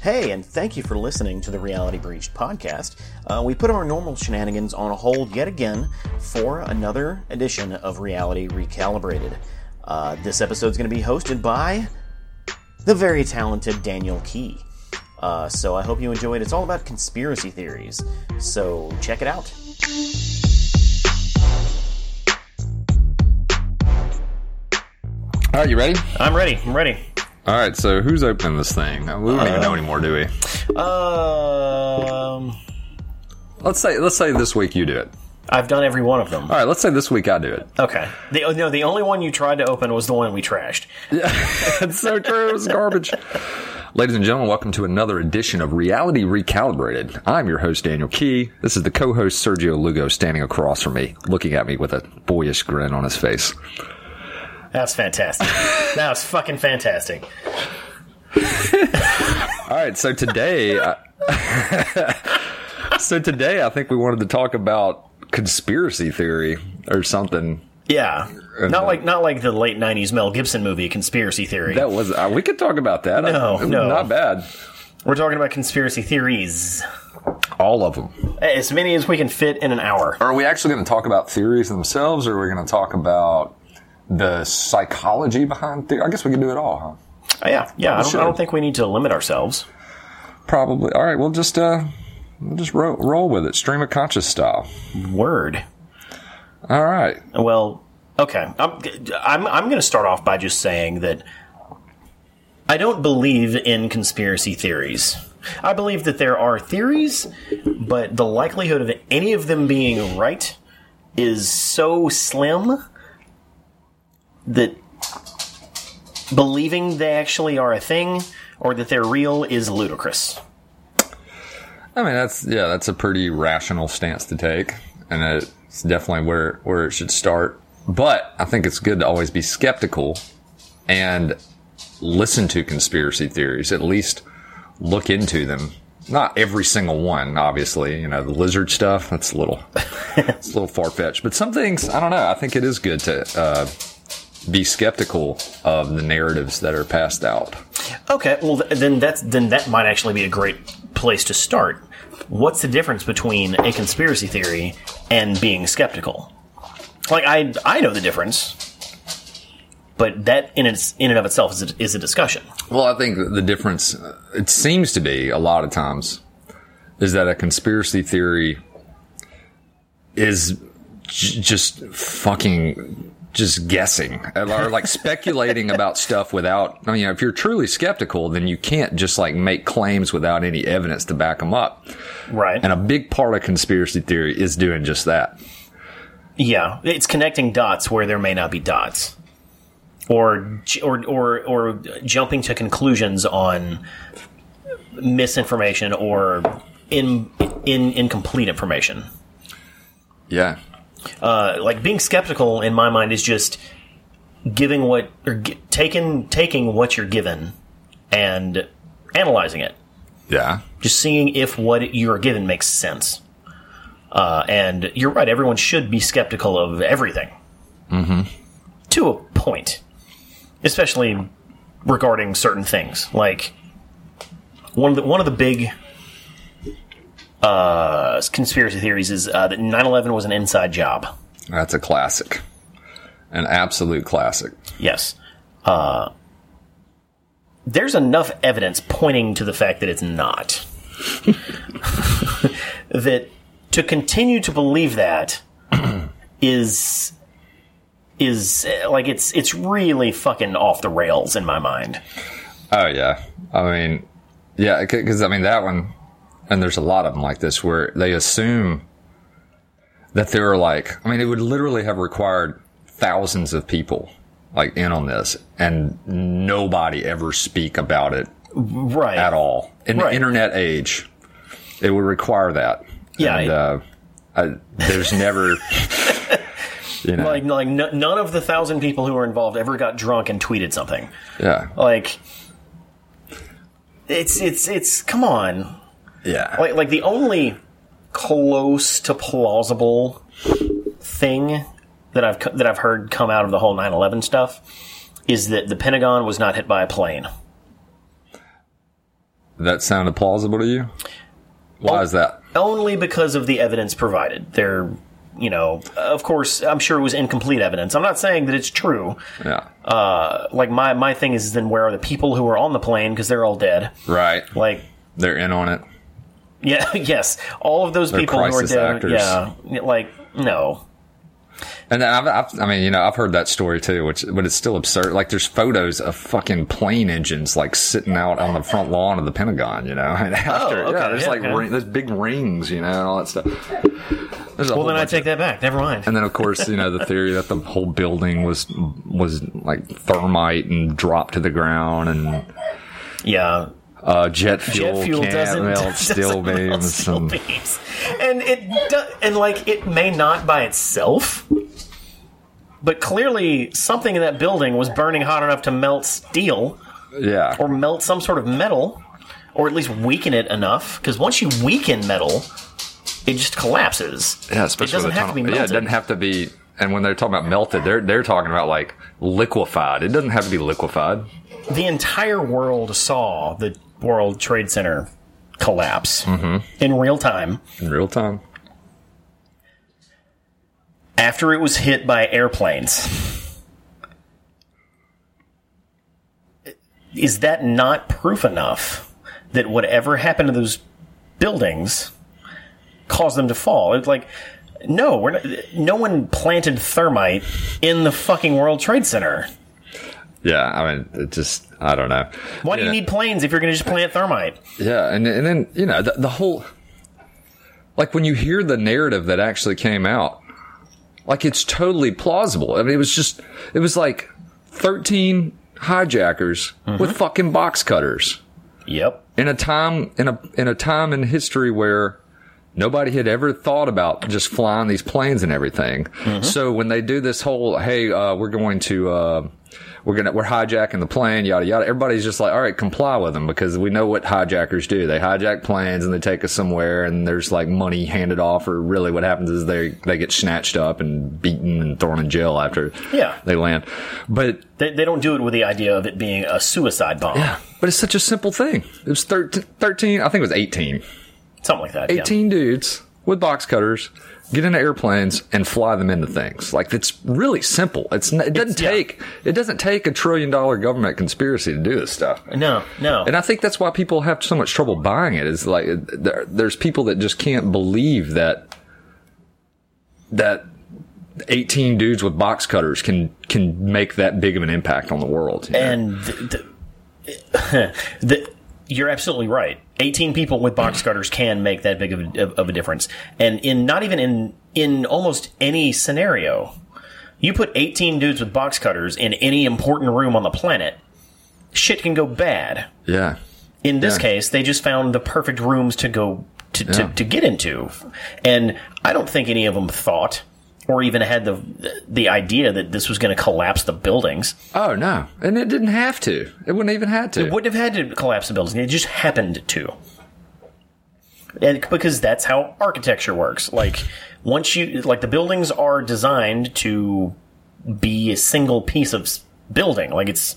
Hey, and thank you for listening to the Reality Breached podcast. We put our normal shenanigans on hold yet again for another edition of Reality Recalibrated. This episode is going to be hosted by the very talented Daniel Key. So I hope you enjoy it. It's all about conspiracy theories. So check it out. All right, you ready? I'm ready. All right, so who's opening this thing? We don't even know anymore, do we? Let's say this week you do it. I've done every one of them. All right, let's say this week I do it. Okay. The only one you tried to open was the one we trashed. Yeah, that's so true. It was garbage. Ladies and gentlemen, welcome to another edition of Reality Recalibrated. I'm your host, Daniel Key. This is the co-host, Sergio Lugo, standing across from me, looking at me with a boyish grin on his face. That was fantastic. That was fucking fantastic. All right, so today, I think we wanted to talk about conspiracy theory or something. Yeah, not like the late '90s Mel Gibson movie, Conspiracy Theory. That was we could talk about that. No, not bad. We're talking about conspiracy theories. All of them. As many as we can fit in an hour. Are we actually going to talk about theories themselves, or are we going to talk about the psychology behind theory? I guess we can do it all, huh? Yeah. I don't think we need to limit ourselves. Probably. All right. We'll just roll with it, stream of conscious style. Word. All right. Well, okay. I'm going to start off by just saying that I don't believe in conspiracy theories. I believe that there are theories, but the likelihood of any of them being right is so slim that believing they actually are a thing or that they're real is ludicrous. I mean, that's a pretty rational stance to take, and it's definitely where it should start. But I think it's good to always be skeptical and listen to conspiracy theories, at least look into them. Not every single one, obviously. You know, the lizard stuff, that's a little far-fetched. But some things, I don't know, I think it is good to be skeptical of the narratives that are passed out. Okay, well then that might actually be a great place to start. What's the difference between a conspiracy theory and being skeptical? Like I know the difference, but that in and of itself is a discussion. Well, I think the difference, it seems to be a lot of times, is that a conspiracy theory is just fucking just guessing or like speculating about stuff without, you know, if you're truly skeptical, then you can't just like make claims without any evidence to back them up. Right. And a big part of conspiracy theory is doing just that. Yeah. It's connecting dots where there may not be dots or jumping to conclusions on misinformation or incomplete information. Yeah. Like being skeptical in my mind is just giving taking what you're given and analyzing it. Yeah. Just seeing if what you're given makes sense. And you're right. Everyone should be skeptical of everything. Mm-hmm. To a point, especially regarding certain things. Like one of the big conspiracy theories is that 9/11 was an inside job. That's a classic, an absolute classic. Yes. There's enough evidence pointing to the fact that it's not. That to continue to believe that is like it's really fucking off the rails in my mind. Oh yeah, I mean, yeah, because I mean that one. And there's a lot of them like this where they assume that they're like, I mean, it would literally have required thousands of people like in on this and nobody ever speak about it right. at all. In right. the internet age, it would require that. Yeah. And, there's never, you know. Like none of the 1,000 people who were involved ever got drunk and tweeted something. Yeah. Like it's come on. Yeah, like the only close to plausible thing that I've heard come out of the whole 9/11 stuff is that the Pentagon was not hit by a plane. That sounded plausible to you? Why is that? Only because of the evidence provided. They're, you know, of course, I'm sure it was incomplete evidence. I'm not saying that it's true. Yeah. Like, my thing is then where are the people who are on the plane? Because they're all dead. Right. Like, they're in on it. Yeah, yes. All of those people who are dead. Actors. Yeah. Like, no. And I mean, you know, I've heard that story too, but it's still absurd. Like, there's photos of fucking plane engines like sitting out on the front lawn of the Pentagon. You know, and after there's big rings, you know, and all that stuff. Well, then I take that back. Never mind. And then, of course, you know, the theory that the whole building was like thermite and dropped to the ground, and yeah. Jet fuel can't melt steel beams. And it may not by itself, but clearly something in that building was burning hot enough to melt steel, yeah, or melt some sort of metal, or at least weaken it enough. Because once you weaken metal, it just collapses. Yeah, especially it doesn't have to be melted. Yeah, it doesn't have to be. And when they're talking about melted, they're talking about like liquefied. It doesn't have to be liquefied. The entire world saw the World Trade Center collapse in real time. In real time. After it was hit by airplanes. Is that not proof enough that whatever happened to those buildings caused them to fall? It's like, no, no one planted thermite in the fucking World Trade Center. Yeah, I mean, it just, I don't know. Why do you need planes if you're going to just plant thermite? Yeah, and then, you know, the whole, like, when you hear the narrative that actually came out, like, it's totally plausible. I mean, it was like 13 hijackers with fucking box cutters. Yep. In a time in history where nobody had ever thought about just flying these planes and everything. Mm-hmm. So when they do this whole, hey, we're hijacking the plane, yada yada. Everybody's just like, all right, comply with them, because we know what hijackers do. They hijack planes and they take us somewhere, and there's like money handed off, or really what happens is they get snatched up and beaten and thrown in jail after they land. But they don't do it with the idea of it being a suicide bomb. Yeah, but it's such a simple thing. It was 13, I think it was 18. Something like that. 18 dudes with box cutters get into airplanes and fly them into things. Like, it's really simple. It doesn't take $1 trillion government conspiracy to do this stuff. No. And I think that's why people have so much trouble buying it. Is like there's people that just can't believe that 18 dudes with box cutters can make that big of an impact on the world. You know? And you're absolutely right. 18 people with box cutters can make that big of a difference. And not even in almost any scenario, you put 18 dudes with box cutters in any important room on the planet, shit can go bad. Yeah. In this case, they just found the perfect rooms to go to get into. And I don't think any of them thought or even had the idea that this was going to collapse the buildings. Oh, no. And it didn't have to. It wouldn't even have to. It wouldn't have had to collapse the buildings. It just happened to. And because that's how architecture works. Like, once you... Like, the buildings are designed to be a single piece of building. Like, it's...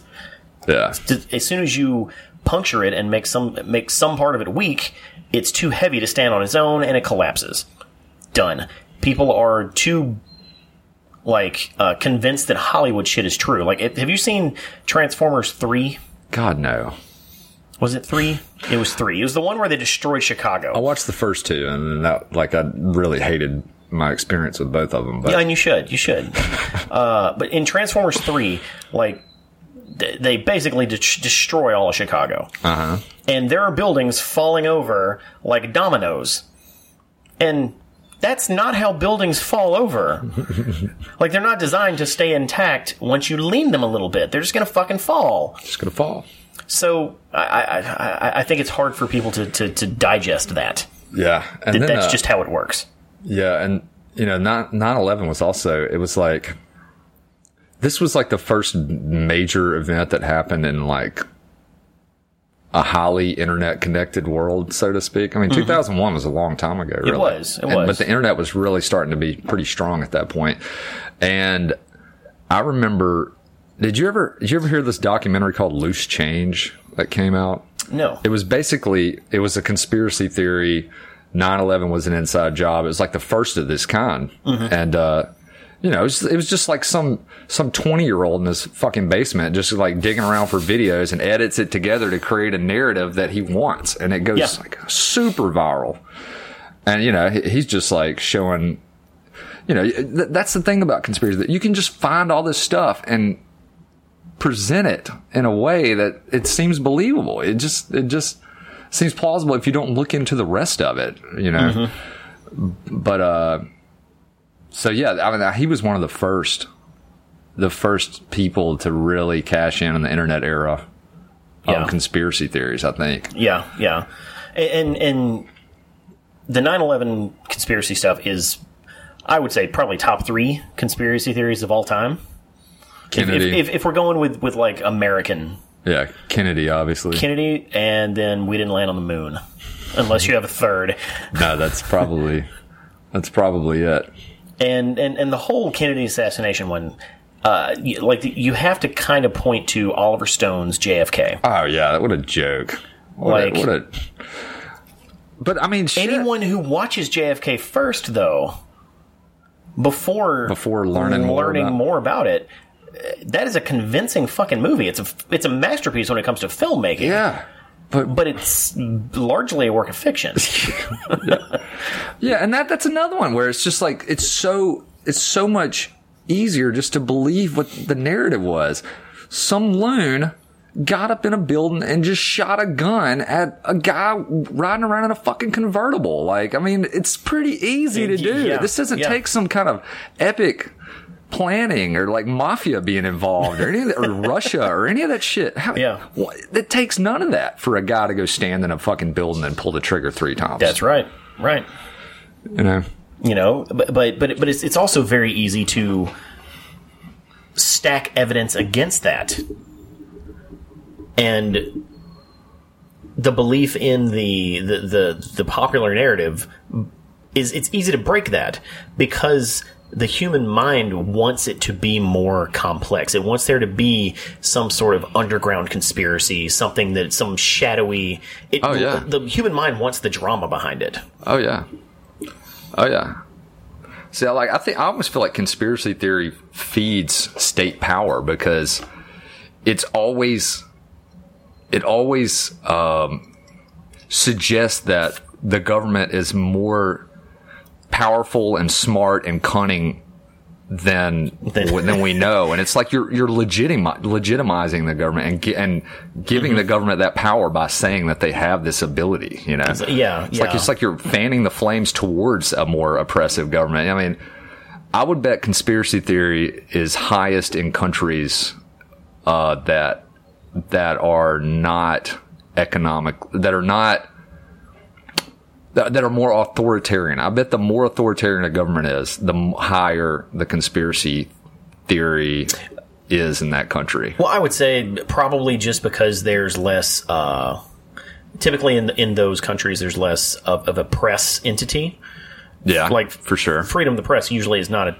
Yeah. As soon as you puncture it and make some part of it weak, it's too heavy to stand on its own, and it collapses. Done. People are too, like, convinced that Hollywood shit is true. Like, have you seen Transformers 3? God, no. Was it 3? It was 3. It was the one where they destroyed Chicago. I watched the first two, and that, like, I really hated my experience with both of them. But. Yeah, and you should. But in Transformers 3, like, they basically destroy all of Chicago. Uh-huh. And there are buildings falling over like dominoes. And... That's not how buildings fall over. Like, they're not designed to stay intact once you lean them a little bit. They're just going to fucking fall. Just going to fall. So I think it's hard for people to digest that. Yeah. And that's just how it works. Yeah. And, you know, 9/11 was also, it was like, this was like the first major event that happened in like a highly internet-connected world, so to speak. I mean, 2001 was a long time ago, really. It was. But the internet was really starting to be pretty strong at that point. And I remember... Did you ever hear this documentary called Loose Change that came out? No. It was basically, it was a conspiracy theory. 9/11 was an inside job. It was like the first of this kind. Mm-hmm. And, you know, it was just like some 20-year-old in his fucking basement just like digging around for videos and edits it together to create a narrative that he wants. And it goes like super viral. And, you know, he's just like showing, you know, that's the thing about conspiracy, that you can just find all this stuff and present it in a way that it seems believable. It just seems plausible if you don't look into the rest of it, you know. Mm-hmm. But, so, yeah, I mean, he was one of the first people to really cash in on the internet era of conspiracy theories, I think. Yeah, yeah. And the 9/11 conspiracy stuff is, I would say, probably top 3 conspiracy theories of all time. Kennedy. If we're going with like, American. Yeah, Kennedy, obviously. Kennedy, and then we didn't land on the moon. Unless you have a third. No, that's probably it. And the whole Kennedy assassination one, you have to kind of point to Oliver Stone's JFK. Oh yeah, what a joke! But I mean, shit. Anyone who watches JFK first, though, before learning more about it, that is a convincing fucking movie. It's a masterpiece when it comes to filmmaking. Yeah. But it's largely a work of fiction. Yeah, and that's another one where it's just like it's so much easier just to believe what the narrative was. Some loon got up in a building and just shot a gun at a guy riding around in a fucking convertible. Like, I mean, it's pretty easy to do. Yeah, this doesn't take some kind of epic planning or like mafia being involved or any of that, or Russia or any of that shit. It takes none of that for a guy to go stand in a fucking building and pull the trigger 3 times. That's right. You know, but it's also very easy to stack evidence against that, and the belief in the popular narrative is it's easy to break that because the human mind wants it to be more complex. It wants there to be some sort of underground conspiracy, something that some shadowy. The human mind wants the drama behind it. Oh yeah. See, I almost feel like conspiracy theory feeds state power because it always suggests that the government is more powerful and smart and cunning than we know, and it's like you're legitimizing the government and giving the government that power by saying that they have this ability. You know, it's like you're fanning the flames towards a more oppressive government. I mean, I would bet conspiracy theory is highest in countries that are not economic, that are more authoritarian. I bet the more authoritarian a government is, the higher the conspiracy theory is in that country. Well, I would say probably just because there's less. Typically, in those countries, there's less of a press entity. Yeah, like for sure, freedom of the press usually is not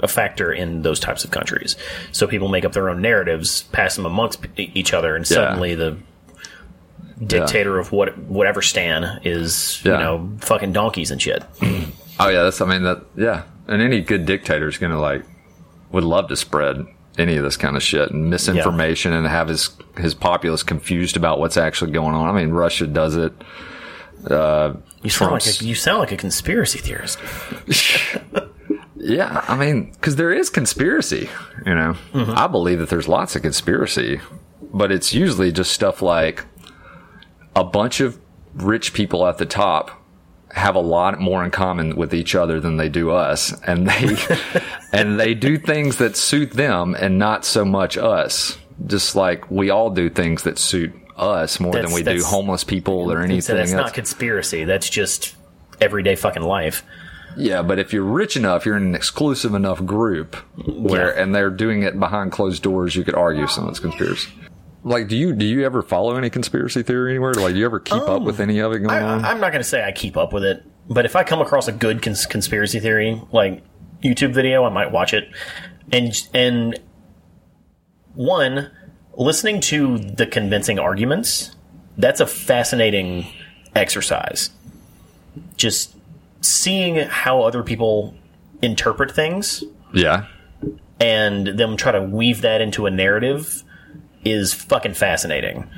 a factor in those types of countries. So people make up their own narratives, pass them amongst each other, and suddenly the dictator of whatever stan is, you know, fucking donkeys and shit. Oh yeah, and any good dictator is gonna would love to spread any of this kind of shit and misinformation and have his populace confused about what's actually going on. I mean, Russia does it. You sound like a conspiracy theorist. Yeah, I mean, because there is conspiracy. You know, I believe that there's lots of conspiracy, but it's usually just stuff like, a bunch of rich people at the top have a lot more in common with each other than they do us, and they do things that suit them and not so much us. Just like we all do things that suit us more than we do homeless people or anything. So that's not conspiracy. That's just everyday fucking life. Yeah, but if you're rich enough, you're in an exclusive enough group and they're doing it behind closed doors. You could argue someone's conspiracy. Like, do you ever follow any conspiracy theory anywhere? Like, do you ever keep up with any of it going on? I'm not going to say I keep up with it, but if I come across a good conspiracy theory, like, YouTube video, I might watch it. And listening to the convincing arguments that's a fascinating exercise. Just seeing how other people interpret things. Yeah. And them try to weave that into a narrative is fucking fascinating.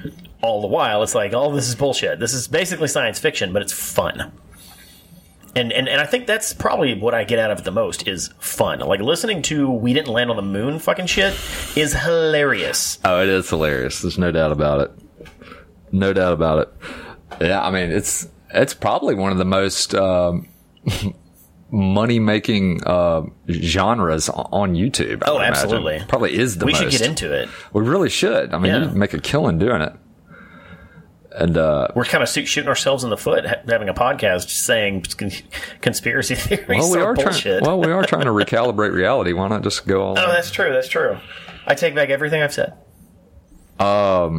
All the while, it's like, oh, this is bullshit. This is basically science fiction, but it's fun. And I think that's probably what I get out of it the most is fun. Like, listening to We Didn't Land on the Moon fucking shit is hilarious. Oh, it is hilarious. There's no doubt about it. No doubt about it. Yeah, I mean, it's probably one of the most money-making genres on YouTube. Oh, absolutely. Imagine. Probably is the most. We should get into it. We really should. I mean, yeah. You'd make a killing doing it. And we're kind of shooting ourselves in the foot having a podcast saying conspiracy theories are bullshit. Well, we are trying to recalibrate reality. Why not just go all out? Oh, that's true. That's true. I take back everything I've said. But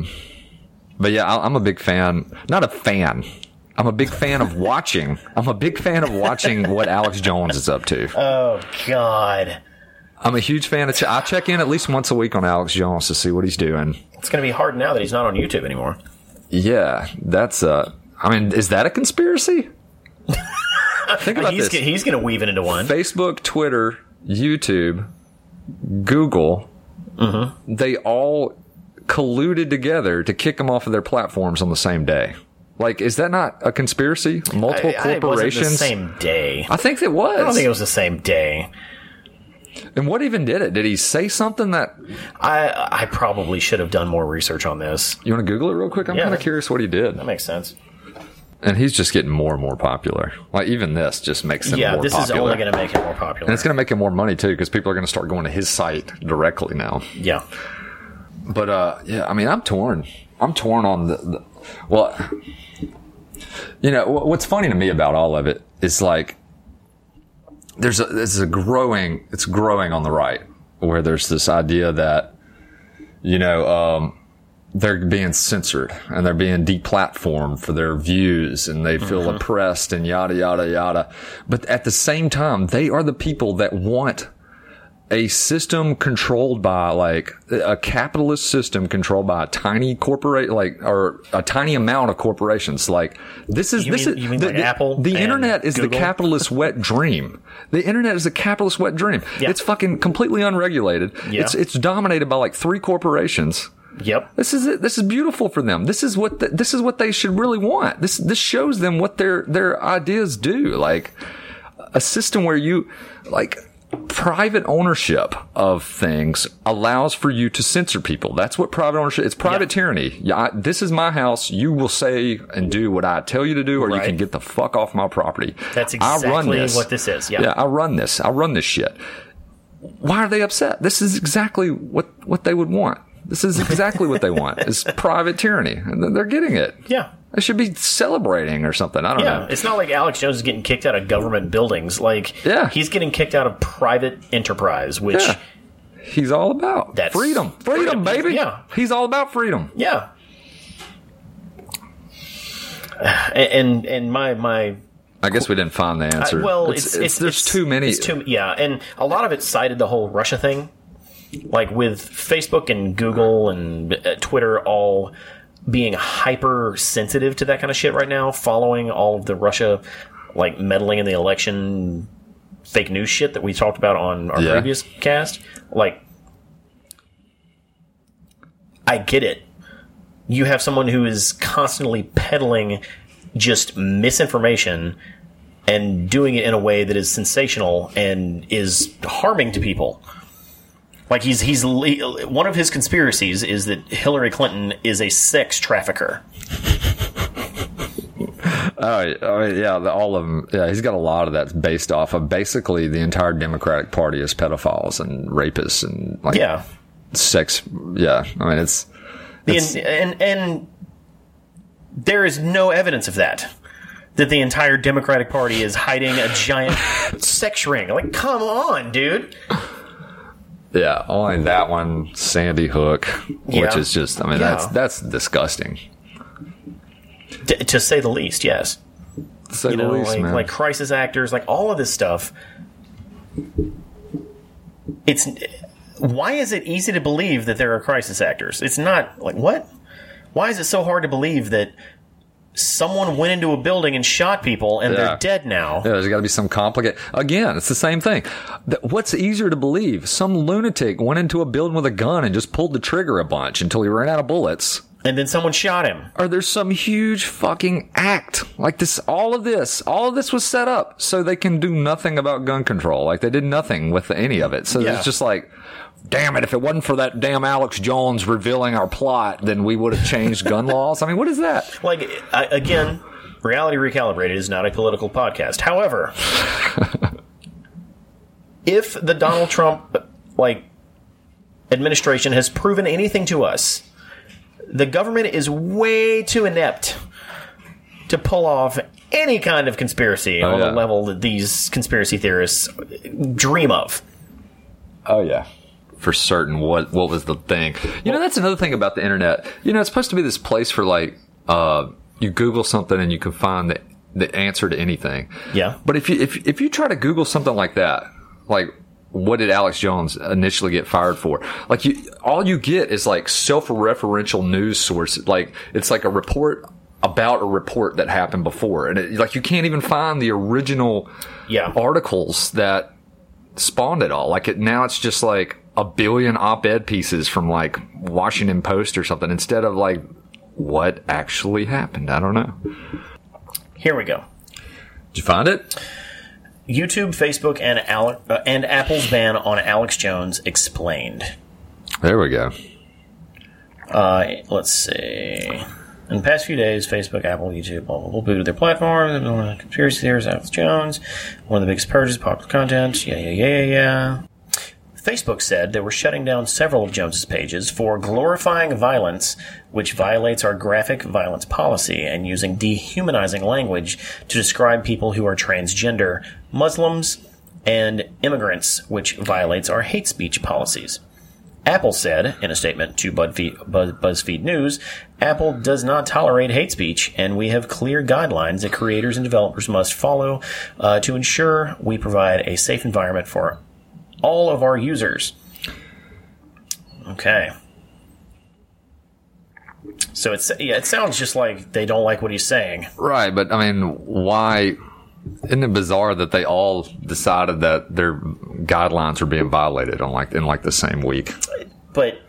yeah, I'm a big fan. Not a fan. I'm a big fan of watching. I'm a big fan of watching what Alex Jones is up to. Oh, God. I'm a huge fan. I check in at least once a week on Alex Jones to see what he's doing. It's going to be hard now that he's not on YouTube anymore. Yeah, that's I mean, is that a conspiracy? Think about this. He's going to weave it into one. Facebook, Twitter, YouTube, Google, mm-hmm. They all colluded together to kick them off of their platforms on the same day. Like, is that not a conspiracy? Multiple corporations? It wasn't the same day. I think it was. I don't think it was the same day. And what even did it? Did he say something that... I probably should have done more research on this. You want to Google it real quick? I'm kind of curious what he did. That makes sense. And he's just getting more and more popular. Like, even this just makes him more popular. Yeah, this is only going to make him more popular. And it's going to make him more money, too, because people are going to start going to his site directly now. Yeah. But, yeah, I mean, I'm torn. I'm torn on the... Well, you know, what's funny to me about all of it is, like, It's growing on the right, where there's this idea that, you know, they're being censored and they're being deplatformed for their views and they feel mm-hmm. oppressed and yada, yada, yada. But at the same time, they are the people that want a system controlled by, like, a capitalist system controlled by a tiny corporate, like, or a tiny amount of corporations. Like, this is, Apple? The internet is Google? The capitalist wet dream. The internet is a capitalist wet dream. Yeah. It's fucking completely unregulated. Yeah. It's dominated by like three corporations. Yep. This is it. This is beautiful for them. This is what they should really want. This shows them what their ideas do. Like a system where you like private ownership of things allows for you to censor people. That's what private ownership is. It's private tyranny. Yeah, this is my house. You will say and do what I tell you to do, or you can get the fuck off my property. That's exactly what this is. Yeah, I run this. I run this shit. Why are they upset? This is exactly what they would want. This is exactly what they want. It's private tyranny. And they're getting it. Yeah. They should be celebrating or something. I don't know. It's not like Alex Jones is getting kicked out of government buildings. Like, he's getting kicked out of private enterprise, which he's all about. That's freedom. Freedom, baby. Yeah. He's all about freedom. Yeah. And my I guess we didn't find the answer. Well, there's too many. And a lot of it cited the whole Russia thing. Like, with Facebook and Google and Twitter all being hypersensitive to that kind of shit right now, following all of the Russia, like, meddling in the election fake news shit that we talked about on our previous cast. Like, I get it. You have someone who is constantly peddling just misinformation and doing it in a way that is sensational and is harming to people. Like, he's one of his conspiracies is that Hillary Clinton is a sex trafficker. All of them. Yeah, he's got a lot of that based off of basically the entire Democratic Party is pedophiles and rapists and like sex. Yeah, I mean it's and there is no evidence of that. That the entire Democratic Party is hiding a giant sex ring. Like, come on, dude. Yeah, only that one, Sandy Hook, which is just, I mean, that's disgusting. To say the least, yes. To say the least, like, man. Like crisis actors, like all of this stuff. Why is it easy to believe that there are crisis actors? It's not, like, what? Why is it so hard to believe that someone went into a building and shot people and they're dead now? Yeah, there's got to be some complicated... Again, it's the same thing. What's easier to believe? Some lunatic went into a building with a gun and just pulled the trigger a bunch until he ran out of bullets. And then someone shot him. Or there's some huge fucking act. Like this, all of this was set up so they can do nothing about gun control. Like they did nothing with any of it. So it's just like, damn it, if it wasn't for that damn Alex Jones revealing our plot, then we would have changed gun laws. I mean, what is that? Like, again, Reality Recalibrated is not a political podcast. However, if the Donald Trump, administration has proven anything to us, the government is way too inept to pull off any kind of conspiracy on the level that these conspiracy theorists dream of. Oh, yeah. For certain. What was the thing? You know, that's another thing about the internet. You know, it's supposed to be this place for, you Google something and you can find the answer to anything. Yeah. But if you try to Google something like that, what did Alex Jones initially get fired for? All you get is self-referential news sources. It's like a report about a report that happened before, and you can't even find the original articles that spawned it all. Now it's just a billion op-ed pieces from Washington Post or something instead of what actually happened. I don't know. Here we go. Did you find it? YouTube, Facebook, and Apple's ban on Alex Jones explained. There we go. Let's see. In the past few days, Facebook, Apple, YouTube, blah, blah, blah, booted their platforms. Conspiracy theories, Alex Jones. One of the biggest purges, popular content. Yeah. Facebook said they were shutting down several of Jones's pages for glorifying violence, which violates our graphic violence policy, and using dehumanizing language to describe people who are transgender, Muslims, and immigrants, which violates our hate speech policies. Apple said, in a statement to BuzzFeed News, Apple does not tolerate hate speech, and we have clear guidelines that creators and developers must follow to ensure we provide a safe environment for all of our users. Okay. So it sounds just like they don't like what he's saying. Right, but I mean, why? Isn't it bizarre that they all decided that their guidelines are being violated in the same week? But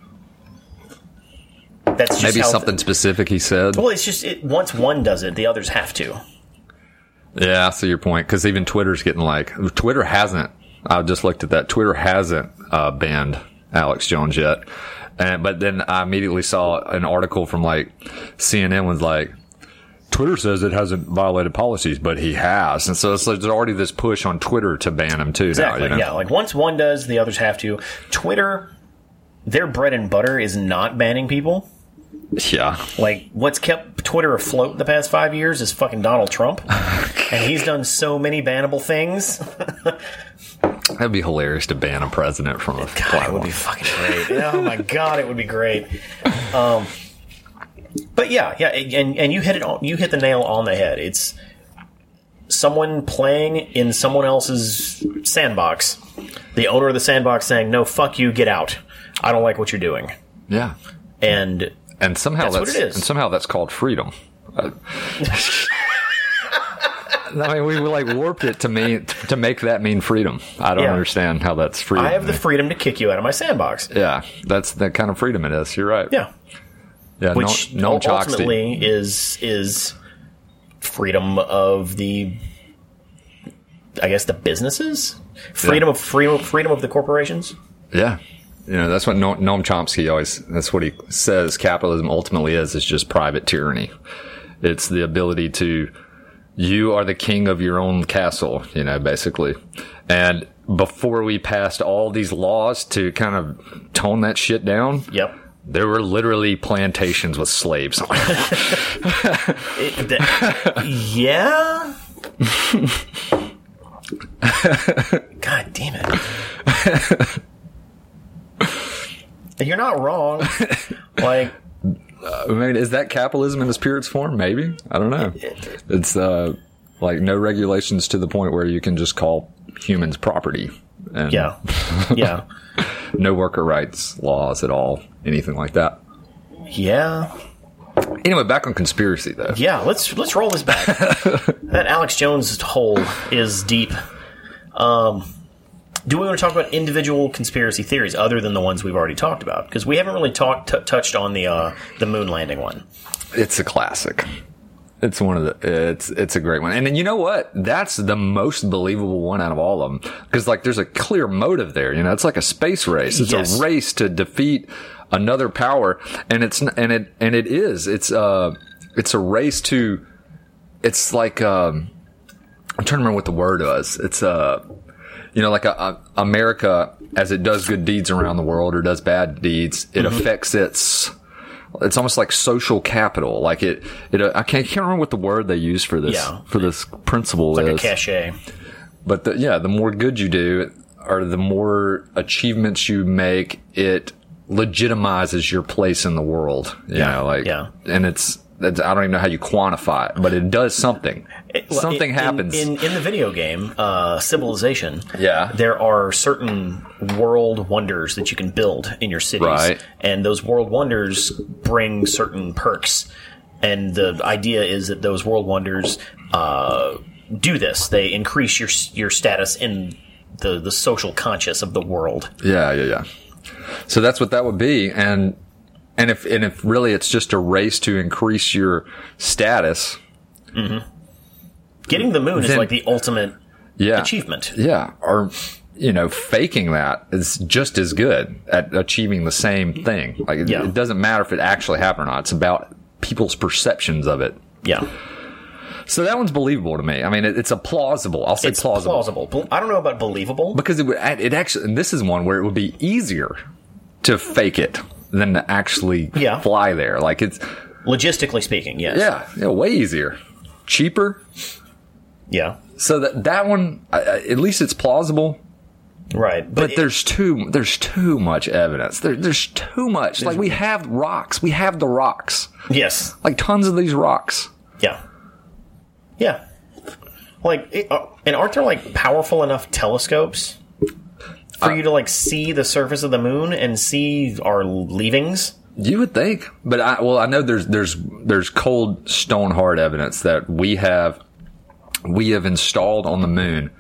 that's just maybe something specific he said. Well, it's just once one does it, the others have to. Yeah, I see your point. Because even Twitter's getting Twitter hasn't. I just looked at that. Twitter hasn't banned Alex Jones yet. But then I immediately saw an article from CNN was Twitter says it hasn't violated policies, but he has. And so there's already this push on Twitter to ban him too. Exactly, now, you know? Yeah. Once one does, the others have to. Twitter, their bread and butter is not banning people. Yeah. What's kept Twitter afloat the past 5 years is fucking Donald Trump. And he's done so many bannable things. That'd be hilarious to ban a president from a platform. It would be fucking great. Oh my God, it would be great. But yeah, and you hit it. You hit the nail on the head. It's someone playing in someone else's sandbox. The owner of the sandbox saying, "No, fuck you, get out. I don't like what you're doing." Yeah, and somehow that's what it is. And somehow that's called freedom. I mean, we warped it to make that mean freedom. I don't understand how that's freedom. I have the freedom to kick you out of my sandbox. Yeah, that's the kind of freedom it is. You're right. Yeah. Yeah, which Noam Chomsky ultimately is freedom of the businesses, freedom of the corporations. Yeah, that's what Noam Chomsky that's what he says. Capitalism ultimately is just private tyranny. It's the ability to you are the king of your own castle, basically, and before we passed all these laws to kind of tone that shit down. Yep. There were literally plantations with slaves on yeah? God damn it. You're not wrong. I mean, is that capitalism in its purest form? Maybe. I don't know. It's no regulations to the point where you can just call humans property. And yeah. No worker rights laws at all. Anything like that. Yeah. Anyway, back on conspiracy, though. Yeah, let's roll this back. That Alex Jones hole is deep. Do we want to talk about individual conspiracy theories other than the ones we've already talked about? Because we haven't really touched on the moon landing one. It's a classic. It's one of the it's a great one. And then you know what? That's the most believable one out of all of them, because like there's a clear motive there. You know, it's like a space race. It's a race to defeat another power, and it's a race to. It's like I'm trying to remember what the word was. It's you know, like a America, as it does good deeds around the world or does bad deeds, it affects its. It's almost like social capital. Like I can't remember what the word they use for this for this principle is. Like a cachet. But the more good you do, or the more achievements you make, it legitimizes your place in the world. And it's I don't even know how you quantify it, but it does something. Something happens in the video game Civilization. Yeah, there are certain world wonders that you can build in your cities, right. And those world wonders bring certain perks. And the idea is that those world wonders do this; they increase your status in the social conscious of the world. Yeah. So that's what that would be, and if really it's just a race to increase your status. Mm-hmm. Getting the moon is like the ultimate achievement. Yeah, or faking that is just as good at achieving the same thing. Like it doesn't matter if it actually happened or not. It's about people's perceptions of it. Yeah. So that one's believable to me. I mean, it's a plausible. I'll say it's plausible. I don't know about believable, because it actually. And this is one where it would be easier to fake it than to actually fly there. Like it's logistically speaking, yes. Yeah, way easier, cheaper. Yeah. So that one, at least it's plausible. Right. But there's too much evidence. There's too much. Like we have rocks. We have the rocks. Yes. Like tons of these rocks. Yeah. Yeah. Like, and aren't there like powerful enough telescopes for you to like see the surface of the moon and see our leavings? You would think. But I know there's cold stone hard evidence that we have installed on the moon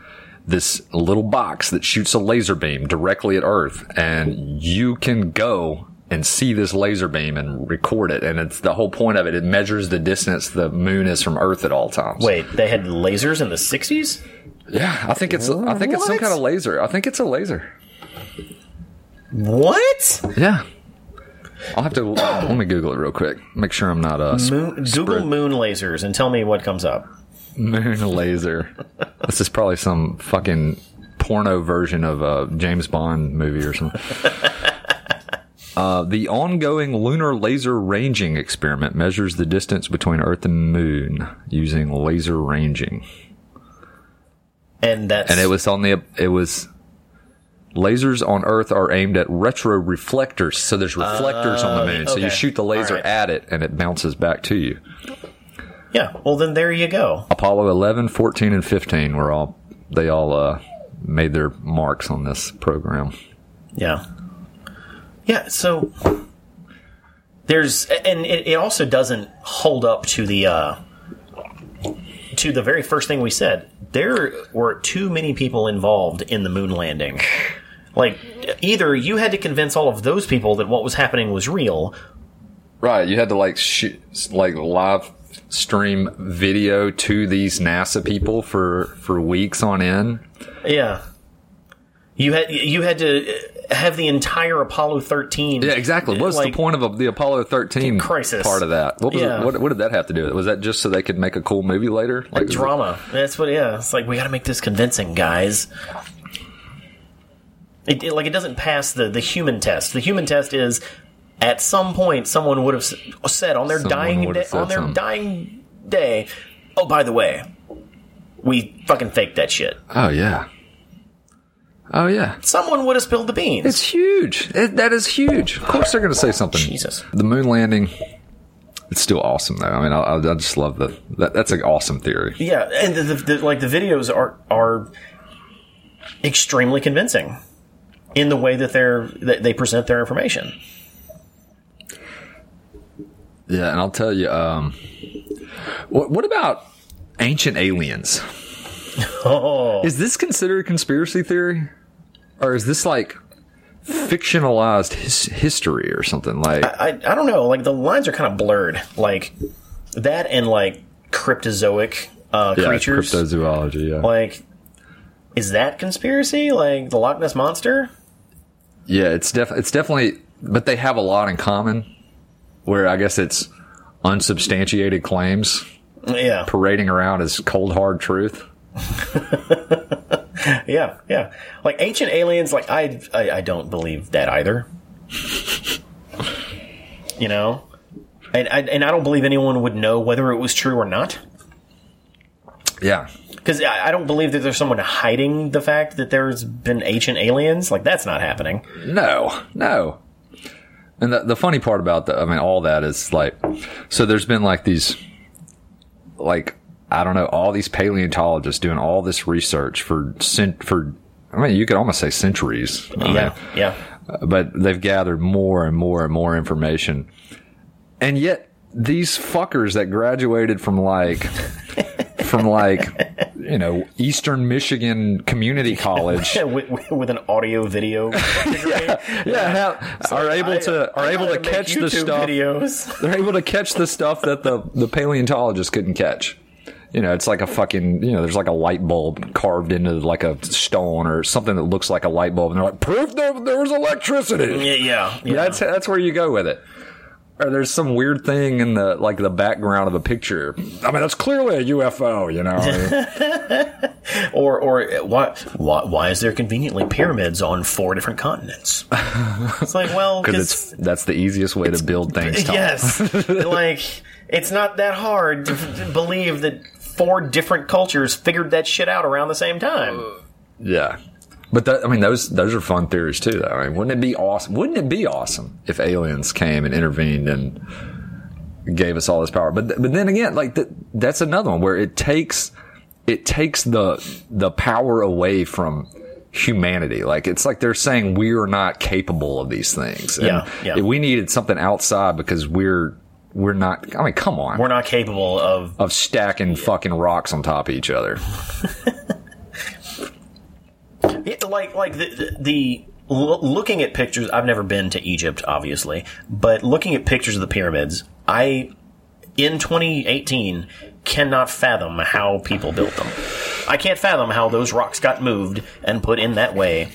this little box that shoots a laser beam directly at Earth, and you can go and see this laser beam and record it. And it's the whole point of it. It measures the distance the moon is from Earth at all times. Wait, they had lasers in the 60s? Yeah, I think it's some kind of laser. I think it's a laser. What? Yeah. I'll have to let me Google it real quick. Make sure I'm not Google moon lasers and tell me what comes up. Moon laser. This is probably some fucking porno version of a James Bond movie or something. The ongoing lunar laser ranging experiment measures the distance between Earth and Moon using laser ranging. And it was lasers on Earth are aimed at retro reflectors. So there's reflectors on the moon. Okay. So you shoot the laser at it and it bounces back to you. Yeah, well then there you go. Apollo 11, 14, and 15 they all made their marks on this program. Yeah. Yeah, so it also doesn't hold up to the very first thing we said. There were too many people involved in the moon landing. Like either you had to convince all of those people that what was happening was real. Right, you had to like live stream video to these NASA people for weeks on end. Yeah, you had to have the entire Apollo 13. Yeah, exactly. What's the point of the Apollo 13 crisis part of that? What did that have to do with it? Was that just so they could make a cool movie later? Like drama. That's what. Yeah, it's like we got to make this convincing, guys. It doesn't pass the human test. The human test is. At some point, someone would have said on their dying day, "Oh, by the way, we fucking faked that shit." Oh yeah. Someone would have spilled the beans. It's huge. That is huge. Of course, they're going to say something. Jesus. The moon landing. It's still awesome, though. I mean, I just love that. That's an awesome theory. Yeah, and the videos are extremely convincing in the way that they present their information. Yeah, and I'll tell you, what about ancient aliens? Oh. Is this considered conspiracy theory? Or is this like fictionalized history or something? Like I don't know. Like the lines are kind of blurred. Like that and like cryptozoic creatures. Cryptozoology, yeah. Like, is that conspiracy? Like the Loch Ness Monster? Yeah, it's definitely, but they have a lot in common where I guess it's unsubstantiated claims parading around as cold, hard truth. Yeah. Like ancient aliens, like I don't believe that either. You know? And I don't believe anyone would know whether it was true or not. Yeah. Because I don't believe that there's someone hiding the fact that there's been ancient aliens. Like, that's not happening. No. And the funny part about that, I mean, all that is like, so there's been like these, like, I don't know, all these paleontologists doing all this research for I mean, you could almost say centuries. Yeah. But they've gathered more and more and more information. And yet these fuckers that graduated from like, you know, Eastern Michigan Community College with an audio video, are able to catch the stuff. Videos. They're able to catch the stuff that the paleontologists couldn't catch. You know, it's like a fucking, you know, there's like a light bulb carved into like a stone or something that looks like a light bulb, and they're like, proof there was electricity. Yeah. That's where you go with it. Or there's some weird thing in the like the background of a picture. I mean, that's clearly a UFO, you know. or why is there conveniently pyramids on 4 different continents? It's like, well, because that's the easiest way to build things. Tom. Yes, like it's not that hard to believe that 4 different cultures figured that shit out around the same time. Yeah. But that, I mean, those are fun theories too, though. I mean, wouldn't it be awesome? Wouldn't it be awesome if aliens came and intervened and gave us all this power? But then again, like that's another one where it takes the power away from humanity. Like it's like they're saying we are not capable of these things. And we needed something outside because we're not. I mean, come on, we're not capable of stacking fucking rocks on top of each other. Like the looking at pictures, I've never been to Egypt, obviously, but looking at pictures of the pyramids, I, in 2018, cannot fathom how people built them. I can't fathom how those rocks got moved and put in that way.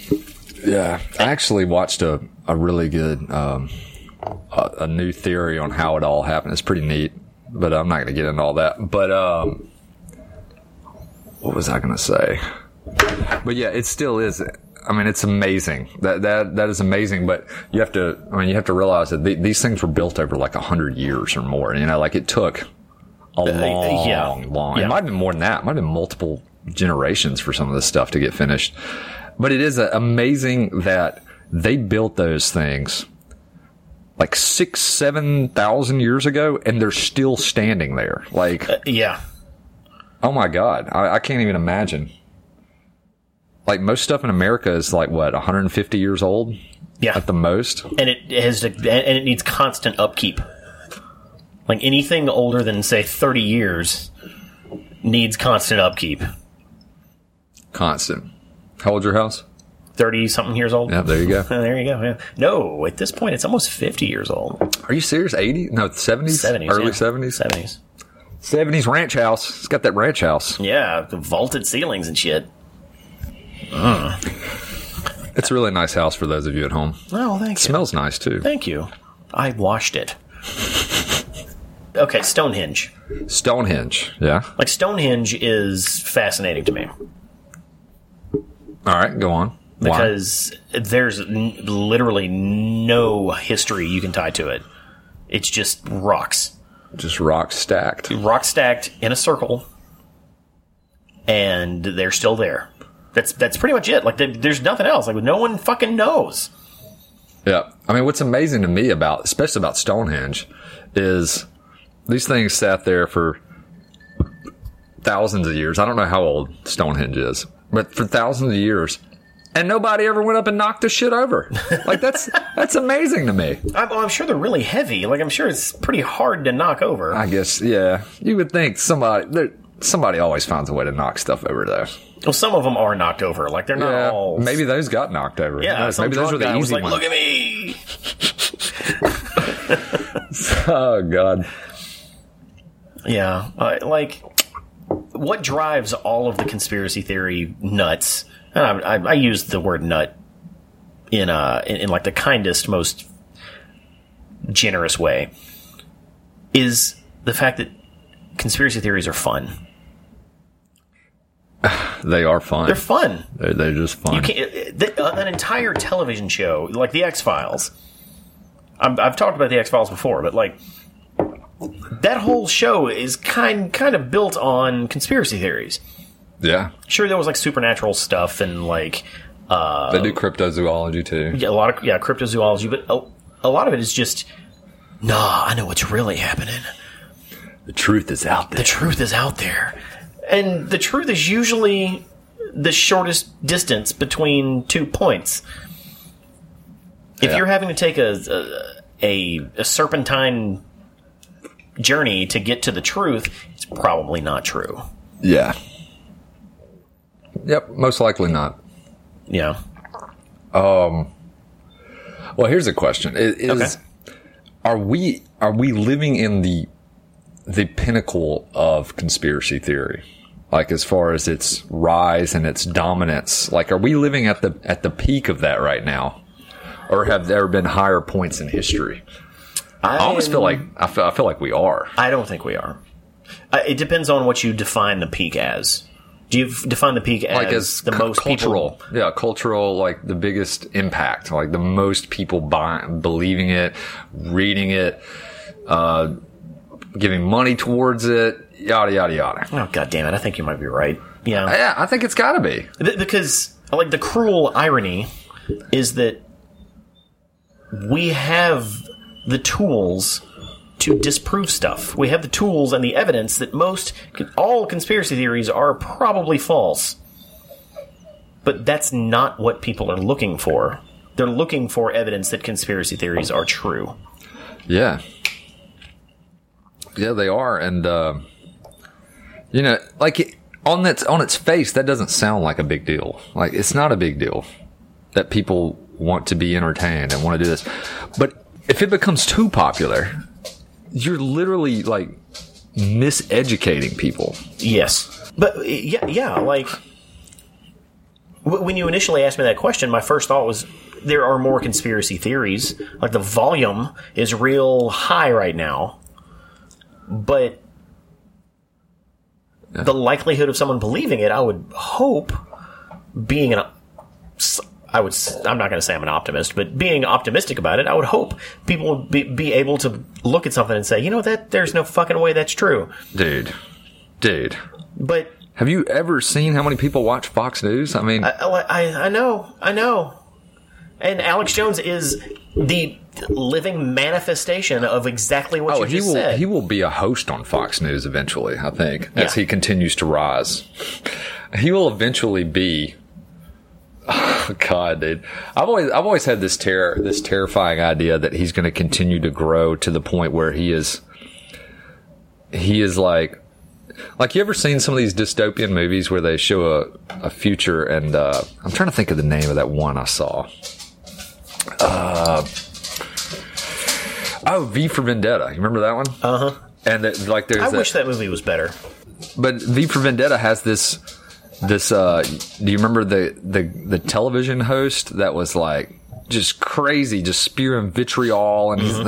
Yeah. I actually watched a really good, a new theory on how it all happened. It's pretty neat, but I'm not going to get into all that. But what was I going to say? But yeah, it still is. I mean, it's amazing. That is amazing. But you have to. I mean, you have to realize that these things were built over like 100 years or more. You know, like it took a long. It might have been more than that. It might have been multiple generations for some of this stuff to get finished. But it is amazing that they built those things like 6,000-7,000 years ago, and they're still standing there. Like, oh my God, I can't even imagine. Like, most stuff in America is, like, what, 150 years old? Yeah. At the most? And it needs constant upkeep. Like, anything older than, say, 30 years needs constant upkeep. Constant. How old's your house? 30-something years old. Yeah, there you go. Yeah. No, at this point, it's almost 50 years old. Are you serious? 80? No, 70s? 70s, early 70s? 70s. 70s ranch house. It's got that ranch house. Yeah, the vaulted ceilings and shit. It's a really nice house for those of you at home. Oh, thank you. It smells nice, too. Thank you. I washed it. Okay, Stonehenge. Stonehenge, yeah. Like, Stonehenge is fascinating to me. All right, go on. Because there's literally no history you can tie to it. It's just rocks. Just rocks stacked. Rocks stacked in a circle, and they're still there. That's pretty much it. Like, there's nothing else. Like, no one fucking knows. Yeah. I mean, what's amazing to me about, especially about Stonehenge, is these things sat there for thousands of years. I don't know how old Stonehenge is, but for thousands of years, and nobody ever went up and knocked the shit over. Like, that's amazing to me. I'm sure they're really heavy. Like, I'm sure it's pretty hard to knock over. I guess, yeah. You would think somebody always finds a way to knock stuff over, though. Well, some of them are knocked over. Like, they're not all... Maybe those got knocked over. Yeah, maybe those were the easy ones. Look at me! Oh, God. Yeah. Like, what drives all of the conspiracy theory nuts... And I use the word "nut" in like the kindest, most generous way. Is the fact that conspiracy theories are fun? They are fun. They're fun. They're just fun. You can't, an entire television show like The X-Files. I've talked about The X-Files before, but like that whole show is kind of built on conspiracy theories. Yeah. Sure, there was like supernatural stuff and like they do cryptozoology too. Yeah, a lot of cryptozoology, but a lot of it is just I know what's really happening. The truth is out there. The truth is out there. And the truth is usually the shortest distance between 2 points. If you're having to take a serpentine journey to get to the truth, it's probably not true. Yeah. Yep, most likely not. Yeah. Well, here's a question: Are we living in the pinnacle of conspiracy theory? Like, as far as its rise and its dominance, like, are we living at the peak of that right now, or have there been higher points in history? I almost feel like I feel like we are. I don't think we are. It depends on what you define the peak as. Do you define the peak as, like, as the most cultural, people? Yeah, cultural, like the biggest impact, like the most people believing it, reading it, giving money towards it, yada, yada, yada. Oh, God damn it. I think you might be right. Yeah. Yeah, I think it's got to be. Because, like, the cruel irony is that we have the tools to disprove stuff. We have the tools and the evidence that all conspiracy theories are probably false. But that's not what people are looking for. They're looking for evidence that conspiracy theories are true. Yeah. Yeah, they are. And, you know, like, on its face, that doesn't sound like a big deal. Like, it's not a big deal that people want to be entertained and want to do this. But if it becomes too popular... You're literally, like, miseducating people. Yes. But, yeah, like, when you initially asked me that question, my first thought was there are more conspiracy theories. Like, the volume is real high right now. But the likelihood of someone believing it, I would hope, I'm not going to say I'm an optimist, but being optimistic about it, I would hope people would be able to look at something and say, you know, that there's no fucking way that's true. Dude. But have you ever seen how many people watch Fox News? I mean, I know. And Alex Jones is the living manifestation of exactly what you just said. He will be a host on Fox News eventually, I think, as he continues to rise. He will eventually be. Oh, God, dude. I've always had this terrifying idea that he's going to continue to grow to the point where he is like you ever seen some of these dystopian movies where they show a future and, I'm trying to think of the name of that one I saw. V for Vendetta. You remember that one? Uh-huh. And wish that movie was better. But V for Vendetta has this do you remember the television host that was like just crazy, just spewing vitriol and he's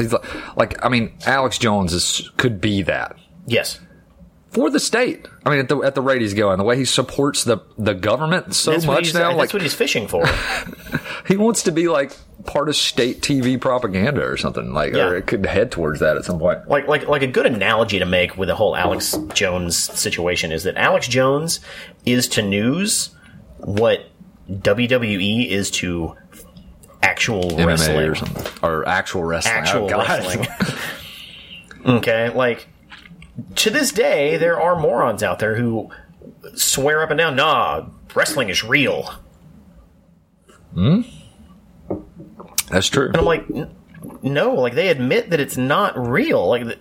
like I mean, Alex Jones could be that. Yes. For the state. I mean, at the rate he's going, the way he supports the government so much now, like, that's what he's fishing for. He wants to be like part of state TV propaganda or something, like, or it could head towards that at some point. Like a good analogy to make with the whole Alex Jones situation is that Alex Jones is to news what WWE is to actual MMA wrestling or something, or actual wrestling. Okay, like, to this day, there are morons out there who swear up and down, wrestling is real. That's true. And I'm like, no, like they admit that it's not real. Like,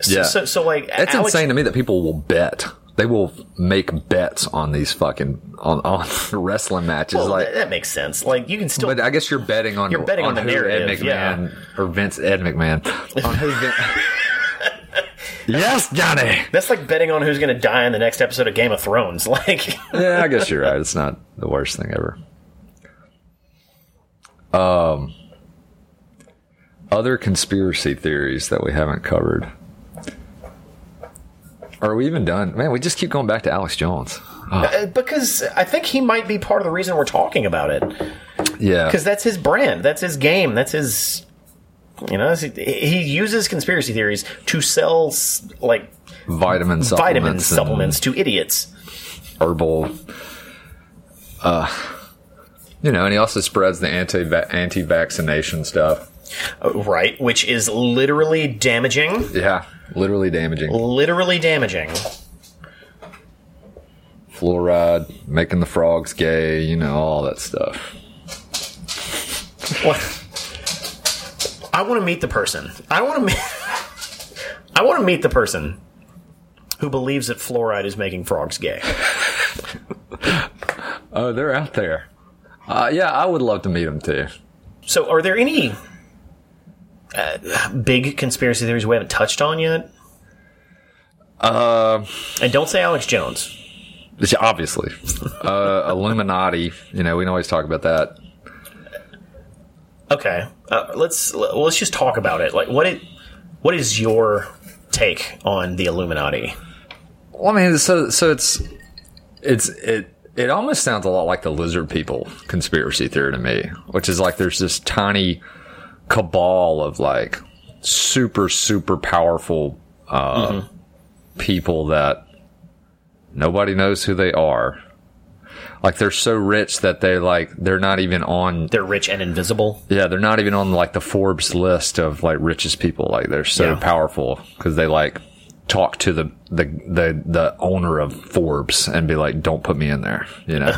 so like that's insane to me that people will bet. They will make bets on these fucking on wrestling matches. Well, like that makes sense. Like you can still, but I guess you're betting on the narrative, Ed McMahon or Vince Ed McMahon on who. Yes, Johnny. That's like betting on who's going to die in the next episode of Game of Thrones. Like, yeah, I guess you're right. It's not the worst thing ever. Other conspiracy theories that we haven't covered. Are we even done? Man, we just keep going back to Alex Jones. Because I think he might be part of the reason we're talking about it. Yeah. Because that's his brand. That's his game. That's his... You know, he uses conspiracy theories to sell, like... Vitamin supplements to idiots. Herbal. You know, and he also spreads the anti-vaccination stuff. Right, which is literally damaging. Yeah, literally damaging. Literally damaging. Fluoride, making the frogs gay, you know, all that stuff. What? I want to meet the person. I want to meet the person who believes that fluoride is making frogs gay. Oh, they're out there. Yeah, I would love to meet them too. So, are there any big conspiracy theories we haven't touched on yet? And don't say Alex Jones. Obviously, Illuminati. You know, we can always talk about that. Okay, let's just talk about it. Like, what is your take on the Illuminati? Well, I mean, so it almost sounds a lot like the lizard people conspiracy theory to me, which is like there's this tiny cabal of like super powerful people that nobody knows who they are. Like they're so rich that they're not even on. They're rich and invisible. Yeah, they're not even on like the Forbes list of like richest people. Like they're so powerful because they like talk to the owner of Forbes and be like, "Don't put me in there," you know.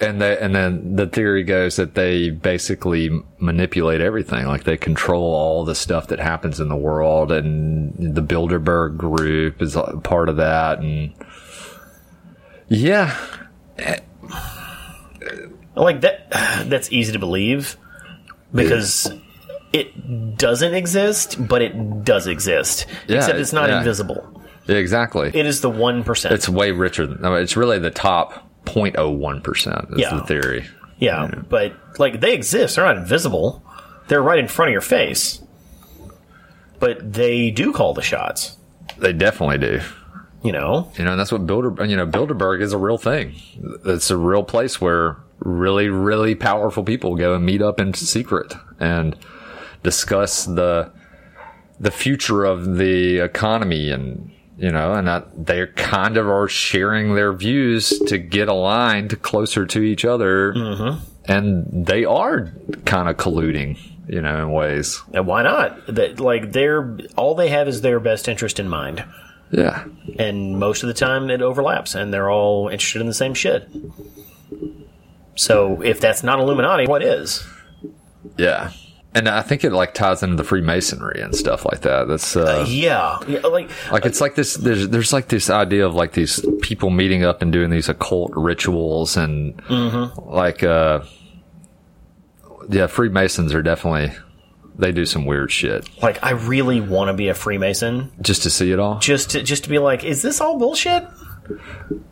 And then the theory goes that they basically manipulate everything. Like they control all the stuff that happens in the world, and the Bilderberg group is part of that. And yeah, like that's easy to believe because it doesn't exist, but it does exist. Yeah, except it's not invisible. Yeah, exactly. It is the 1%. It's way richer. I mean, it's really the top 0.01% is the theory. Yeah, but like they exist. They're not invisible. They're right in front of your face. But they do call the shots. They definitely do. You know, and that's what Bilderberg is a real thing. It's a real place where really, really powerful people go and meet up in secret and discuss the future of the economy and. You know, and they kind of are sharing their views to get aligned closer to each other. Mm-hmm. And they are kind of colluding, you know, in ways. And why not? That like all they have is their best interest in mind. Yeah. And most of the time it overlaps and they're all interested in the same shit. So if that's not Illuminati, what is? Yeah. And I think it like ties into the Freemasonry and stuff like that. That's like it's like this. There's like this idea of like these people meeting up and doing these occult rituals and Freemasons are definitely they do some weird shit. Like I really want to be a Freemason just to see it all. Just to be like, is this all bullshit?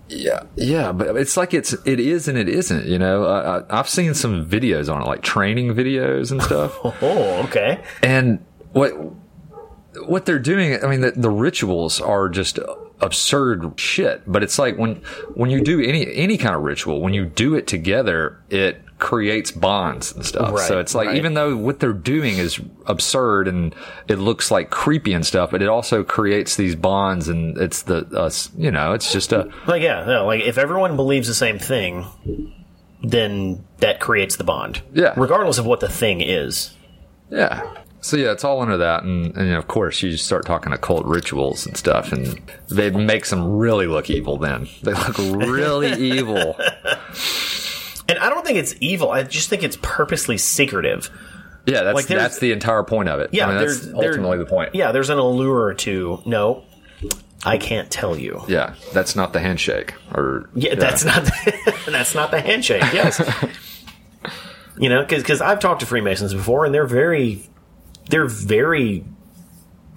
Yeah, but it's like it is and it isn't. You know, I've seen some videos on it, like training videos and stuff. Oh, okay. And what they're doing? I mean, the rituals are just absurd shit. But it's like when you do any kind of ritual, when you do it together, it creates bonds and stuff. Right, so it's like even though what they're doing is absurd and it looks like creepy and stuff, but it also creates these bonds and it's it's just a like if everyone believes the same thing, then that creates the bond. Yeah, regardless of what the thing is. Yeah. So yeah, it's all under that, and of course you start talking occult rituals and stuff, and they make some really look evil. Then they look really evil. And I don't think it's evil. I just think it's purposely secretive. Yeah, that's the entire point of it. Yeah, I mean, that's ultimately the point. Yeah, there's an allure to no, I can't tell you. Yeah, that's not the handshake. Or that's not the handshake. Yes, you know, because I've talked to Freemasons before, and they're very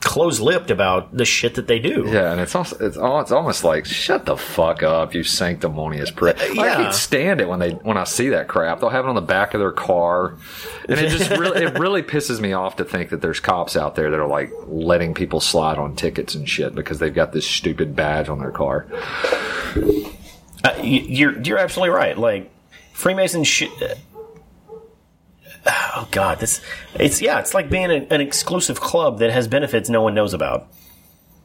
close-lipped about the shit that they do. Yeah, and it's almost like, shut the fuck up, you sanctimonious prick. I can't stand it when I see that crap. They'll have it on the back of their car, and it just really pisses me off to think that there's cops out there that are like letting people slide on tickets and shit because they've got this stupid badge on their car. You're absolutely right. Like Freemason shit. Oh God! It's like being an exclusive club that has benefits no one knows about.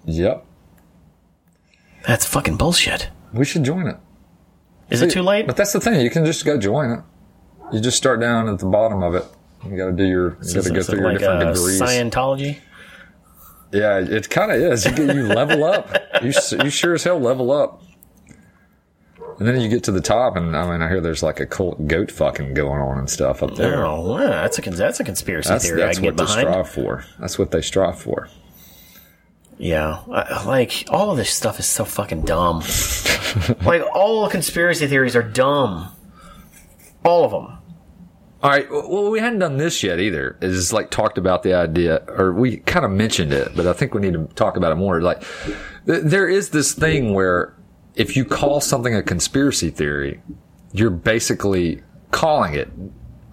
Yep, that's fucking bullshit. We should join it. Is it too late? But that's the thing. You can just go join it. You just start down at the bottom of it. You got to do your. You got to go through your different degrees. Scientology. Yeah, it kind of is. You level up. You sure as hell level up. And then you get to the top, and I mean, I hear there's like a cult goat fucking going on and stuff up there. Oh, wow. That's a conspiracy theory. That's I can what get they behind. Strive for. That's what they strive for. Yeah, like all of this stuff is so fucking dumb. Like all conspiracy theories are dumb. All of them. All right. Well, we hadn't done this yet either. Is like talked about the idea, or we kind of mentioned it, but I think we need to talk about it more. Like there is this thing where, if you call something a conspiracy theory, you're basically calling it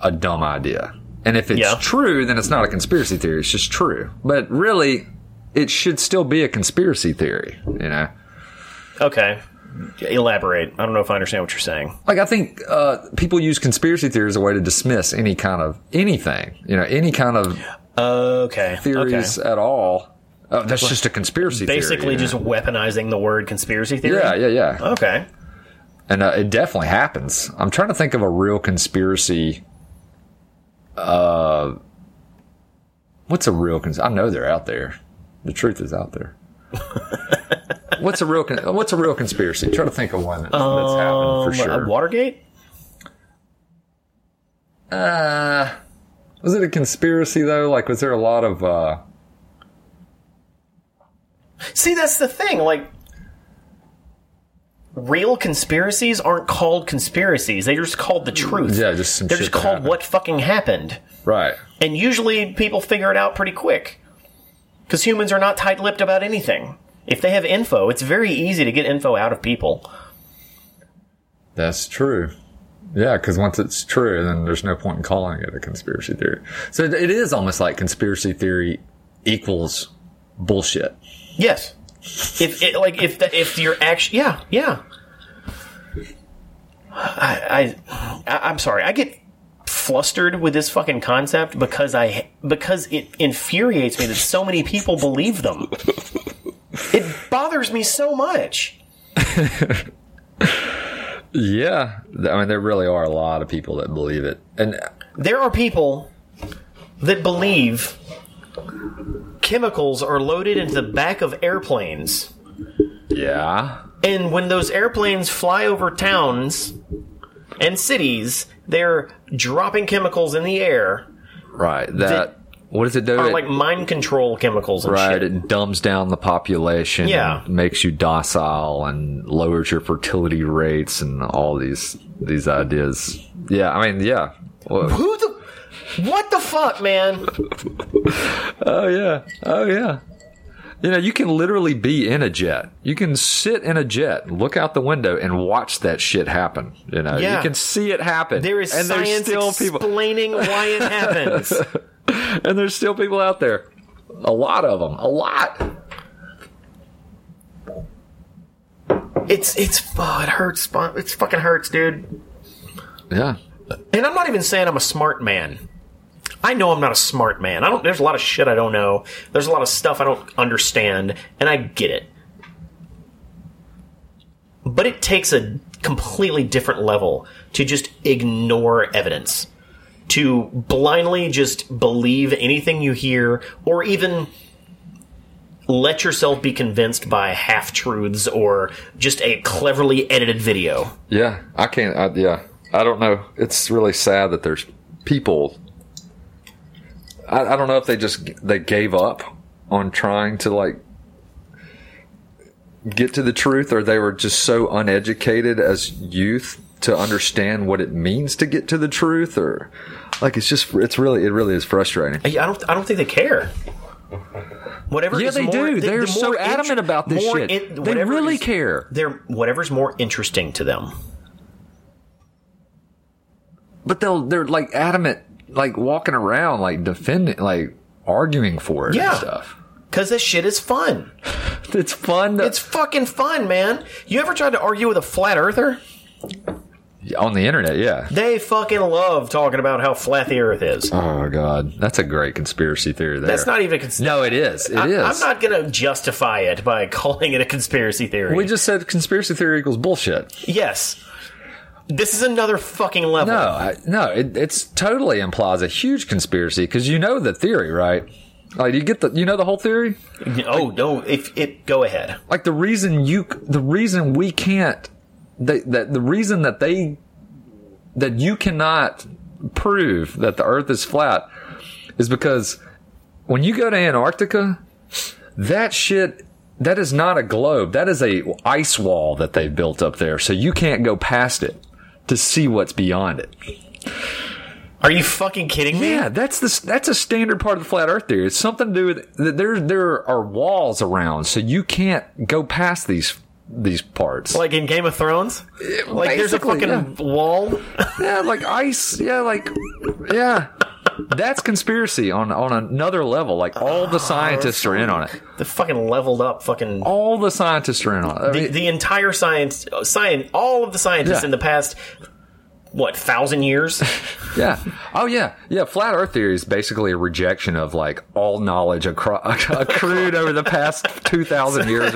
a dumb idea. And if it's true, then it's not a conspiracy theory. It's just true. But really, it should still be a conspiracy theory, you know? Okay. Elaborate. I don't know if I understand what you're saying. Like, I think people use conspiracy theory as a way to dismiss any kind of anything, you know, any kind of theories at all. Oh, that's just a conspiracy theory. Basically just weaponizing the word conspiracy theory? Yeah. Okay. And it definitely happens. I'm trying to think of a real conspiracy. What's a real conspiracy? I know they're out there. The truth is out there. What's a real conspiracy? I'm trying to think of one that's happened for sure. Watergate? Was it a conspiracy, though? Like, was there a lot of... See, that's the thing. Like, real conspiracies aren't called conspiracies. They're just called the truth. Yeah, just some shit. They're just called what fucking happened. Right. And usually people figure it out pretty quick. Because humans are not tight-lipped about anything. If they have info, it's very easy to get info out of people. That's true. Yeah, because once it's true, then there's no point in calling it a conspiracy theory. So it is almost like conspiracy theory equals bullshit. Yes, if you're actually I'm sorry, I get flustered with this fucking concept because it infuriates me that so many people believe them. It bothers me so much. Yeah, I mean there really are a lot of people that believe it, and there are people that believe chemicals are loaded into the back of airplanes. Yeah. And when those airplanes fly over towns and cities, they're dropping chemicals in the air. Right. That what does it do? Like mind control chemicals and shit. Right. It dumbs down the population. Yeah. And makes you docile and lowers your fertility rates and all these ideas. Yeah. I mean, yeah. Whoa. What the fuck, man? Oh, yeah. You know, you can literally be in a jet. You can sit in a jet, look out the window, and watch that shit happen. You know, You can see it happen. There is science explaining why it happens. And there's still people out there. A lot of them. A lot. It hurts. It fucking hurts, dude. Yeah. And I'm not even saying I'm a smart man. I know I'm not a smart man. There's a lot of shit I don't know. There's a lot of stuff I don't understand, and I get it. But it takes a completely different level to just ignore evidence, to blindly just believe anything you hear or even let yourself be convinced by half-truths or just a cleverly edited video. Yeah, I can't. I don't know. It's really sad that there's people. I don't know if they gave up on trying to get to the truth, or they were just so uneducated as youth to understand what it means to get to the truth, or it really is frustrating. I don't think they care. Whatever. Yeah, they do. They're so adamant about this shit. They really care. Whatever's more interesting to them. But they're adamant, walking around, defending, arguing for it and stuff. Because this shit is fun. It's fun. It's fucking fun, man. You ever tried to argue with a flat earther? On the internet, yeah. They fucking love talking about how flat the earth is. Oh, God. That's a great conspiracy theory there. That's not even a conspiracy. No, it is. It is. I'm not going to justify it by calling it a conspiracy theory. We just said conspiracy theory equals bullshit. Yes. This is another fucking level. No, it totally implies a huge conspiracy because you know the theory, right? You get the whole theory? Oh, no, go ahead. The reason you cannot prove that the earth is flat is because when you go to Antarctica, that is not a globe. That is a ice wall that they built up there. So you can't go past it to see what's beyond it. Are you fucking kidding me? Yeah, that's a standard part of the flat earth theory. It's something to do with there are walls around, so you can't go past these parts. Like in Game of Thrones? There's a fucking wall? Yeah, ice. Yeah, yeah. That's conspiracy on another level. All the scientists are in on it. The fucking leveled up fucking... All the scientists are in on it. The entire science, all of the scientists in the past... What, 1,000 years? Yeah. Oh, yeah. Yeah, flat earth theory is basically a rejection of, all knowledge accrued over the past 2,000 years.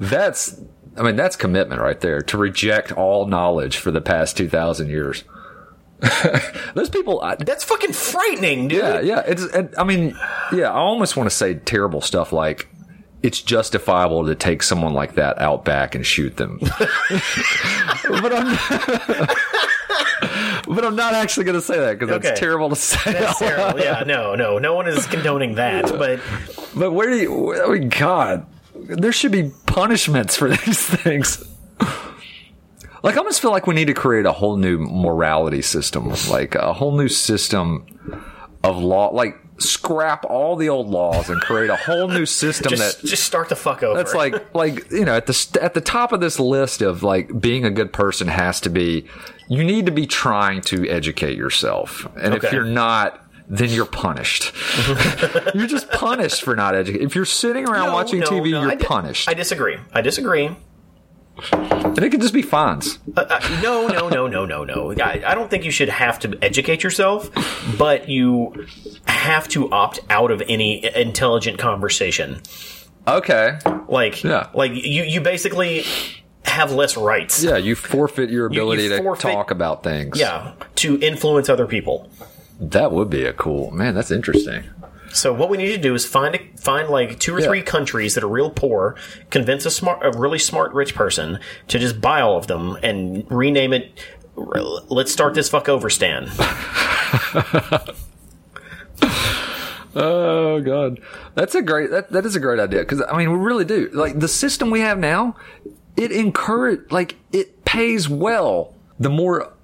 That's commitment right there, to reject all knowledge for the past 2,000 years. Those people... that's fucking frightening, dude. Yeah. I almost want to say terrible stuff like... It's justifiable to take someone like that out back and shoot them. But I'm not actually going to say that because that's terrible to say. That's terrible. Yeah, no one is condoning that. But where do you? I mean, God, there should be punishments for these things. I almost feel like we need to create a whole new morality system, a whole new system of law, Scrap all the old laws and create a whole new system. just start the fuck over. That's at the top of this list of being a good person has to be you need to be trying to educate yourself, and if you're not, then you're punished. You're just punished for not educating. If you're sitting around watching TV, you're punished. I disagree. And it could just be fines. No. I don't think you should have to educate yourself, but you have to opt out of any intelligent conversation. Okay. You basically have less rights. Yeah, you forfeit your ability to talk about things. Yeah, to influence other people. That would be man, that's interesting. So what we need to do is find 2 or 3 countries that are real poor, convince a really smart rich person to just buy all of them and rename it. Let's start this fuck over, Stan. Oh God, that is a great idea because we really do the system we have now. It it pays well. The more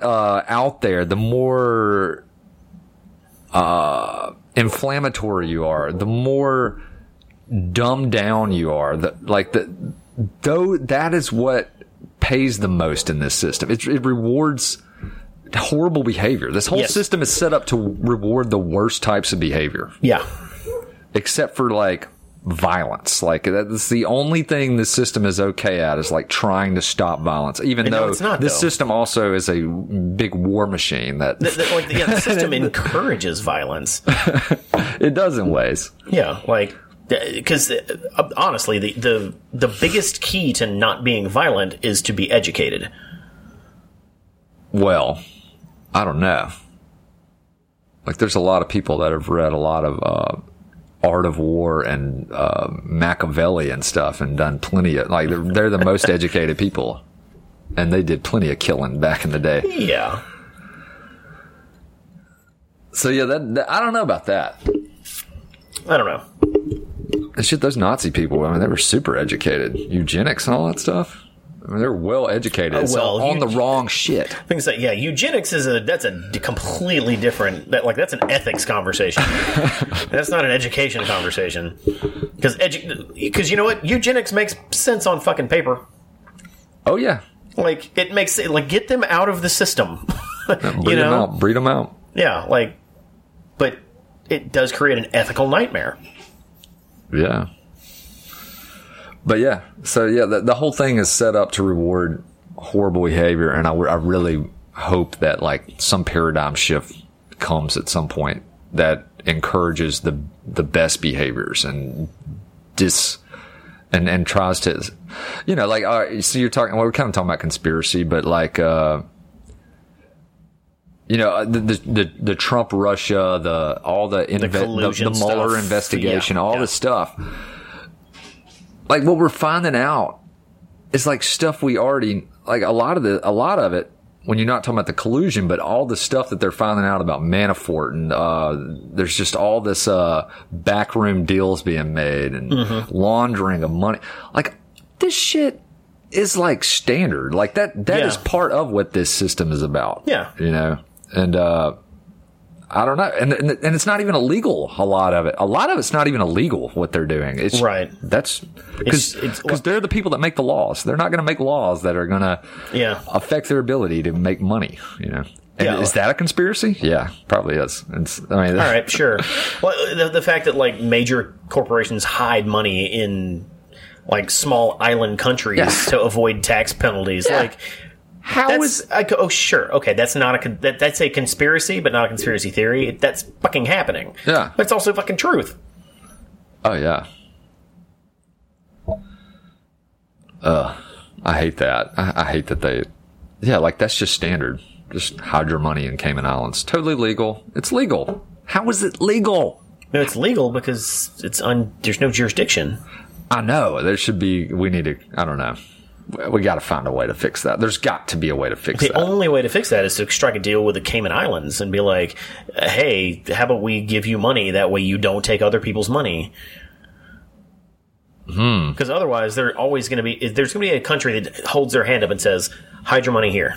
out there, the more. Inflammatory you are, the more dumbed down you are. That is what pays the most in this system. It rewards horrible behavior. This whole system is set up to reward the worst types of behavior. Yeah, except for violence. That's the only thing this system is okay at is trying to stop violence. Even though system also is a big war machine that the system encourages violence. It does in ways. Yeah, because honestly, the biggest key to not being violent is to be educated. Well, I don't know. Like, there's a lot of people that have read a lot of Art of War and Machiavelli and stuff, and done plenty of, like, they're the most educated people, and they did plenty of killing back in the day. Yeah. So yeah, that I don't know about that. I don't know. And shit, those Nazi people, I mean, they were super educated. Eugenics and all that stuff. I mean, they're well educated. Oh, well, so on the wrong shit. Things like, yeah, eugenics is that's a completely different, that's an ethics conversation. That's not an education conversation. Because you know what? Eugenics makes sense on fucking paper. Oh yeah. Like, it makes it, like, get them out of the system. Breed them out. Yeah, but it does create an ethical nightmare. Yeah. But yeah, so yeah, the whole thing is set up to reward horrible behavior, and I really hope that, some paradigm shift comes at some point that encourages the best behaviors and tries to, all right, so we're kind of talking about conspiracy, but the Trump Russia, the Mueller stuff. Investigation, this stuff. Like, what we're finding out is stuff we already, a lot of it, when you're not talking about the collusion, but all the stuff that they're finding out about Manafort, and there's just all this backroom deals being made and laundering of money. This shit is standard. That is part of what this system is about. Yeah. And I don't know. And it's not even illegal, a lot of it. A lot of it's not even illegal, what they're doing. It's, right. That's because they're the people that make the laws. They're not going to make laws that are going to affect their ability to make money, And is that a conspiracy? Yeah, probably is. All right, sure. Well, the fact that, major corporations hide money in, small island countries to avoid tax penalties, that's not a that's a conspiracy, but not a conspiracy theory. That's fucking happening. Yeah, but it's also fucking truth. Oh yeah. I hate that. I hate that they. Yeah, that's just standard. Just hide your money in Cayman Islands. Totally legal. It's legal. How is it legal? No, it's legal because it's there's no jurisdiction. I know. There should be. We need to. I don't know. We got to find a way to fix that. There's got to be a way to fix that. The only way to fix that is to strike a deal with the Cayman Islands and be like, hey, how about we give you money? That way you don't take other people's money. Because otherwise there's going to be a country that holds their hand up and says, hide your money here.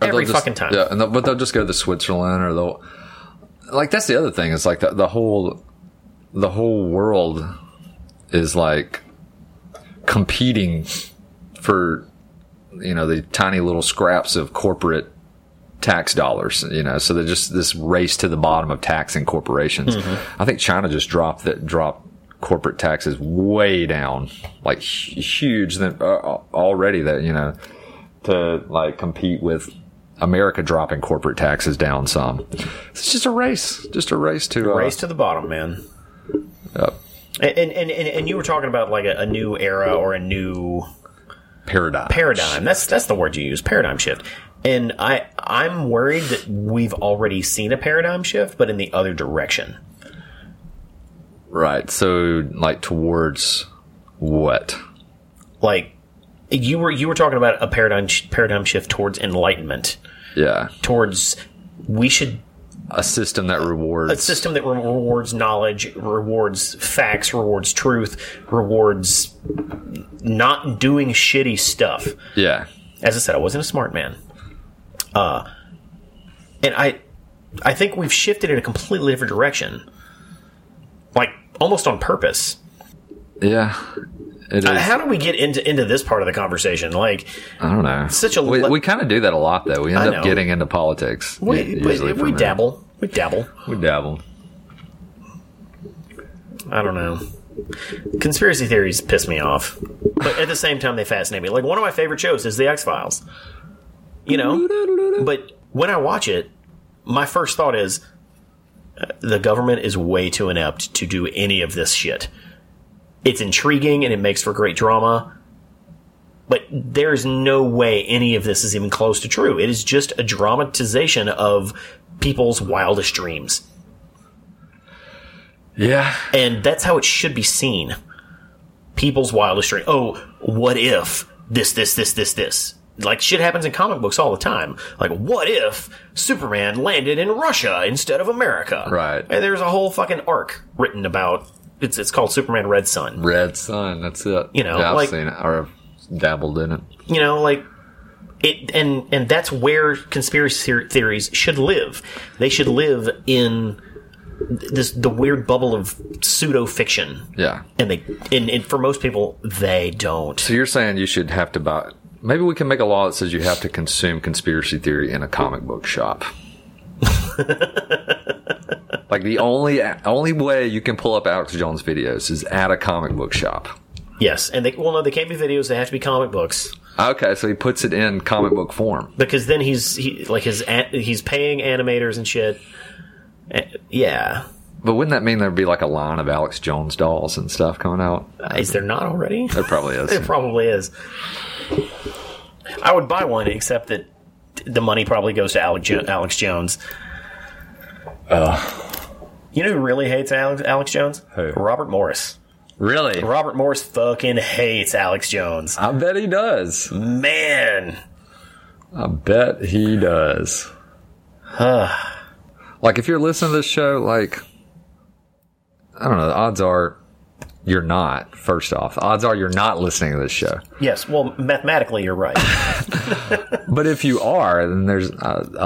Every fucking time. Yeah, but they'll just go to Switzerland or they'll... that's the other thing. It's the whole world is competing for the tiny little scraps of corporate tax dollars, so they're just this race to the bottom of taxing corporations. I think China just dropped corporate taxes way down, huge, than already, that to compete with America dropping corporate taxes down some. It's just a race to the bottom, man. Yep. And you were talking about a new era or a new paradigm. That's the word you use, paradigm shift. And I'm worried that we've already seen a paradigm shift, but in the other direction. Right. So towards what? You were talking about a paradigm shift towards enlightenment. Yeah. Towards a system that rewards... A system that rewards knowledge, rewards facts, rewards truth, rewards not doing shitty stuff. Yeah. As I said, I wasn't a smart man. And I think we've shifted in a completely different direction. Almost on purpose. Yeah. It is. How do we get into this part of the conversation? I don't know. We kind of do that a lot, though. We end up getting into politics. We dabble. We dabble. We dabble. I don't know. Conspiracy theories piss me off, but at the same time, they fascinate me. One of my favorite shows is The X-Files. But when I watch it, my first thought is the government is way too inept to do any of this shit. It's intriguing and it makes for great drama, But there's no way any of this is even close to true. It is just a dramatization of people's wildest dreams. Yeah. And that's how it should be seen. People's wildest dreams. Oh, what if this? Like, shit happens in comic books all the time. Like, what if Superman landed in Russia instead of America? Right. And there's a whole fucking arc written about... It's called Superman Red Sun. Red Sun, that's it. You know, yeah, I've seen it, or I've dabbled in it. You know, like... And that's where conspiracy theories should live. They should live in... the weird bubble of pseudo fiction, yeah, and for most people they don't. So you're saying you should have to buy. Maybe we can make a law that says you have to consume conspiracy theory in a comic book shop. Like the only way you can pull up Alex Jones videos is at a comic book shop. Yes, and they can't be videos. They have to be comic books. Okay, so he puts it in comic book form because then he's paying animators and shit. Yeah. But wouldn't that mean there'd be like a line of Alex Jones dolls and stuff coming out? Is there not already? There probably is. There probably is. I would buy one, except that the money probably goes to Alex Jones. You know who really hates Alex Jones? Who? Robert Morris. Really? Robert Morris fucking hates Alex Jones. I bet he does. Man. I bet he does. Huh. Like, if you're listening to this show, like, I don't know, the odds are you're not, first off. The odds are you're not listening to this show. Yes, well, mathematically you're right. But if you are, then there's the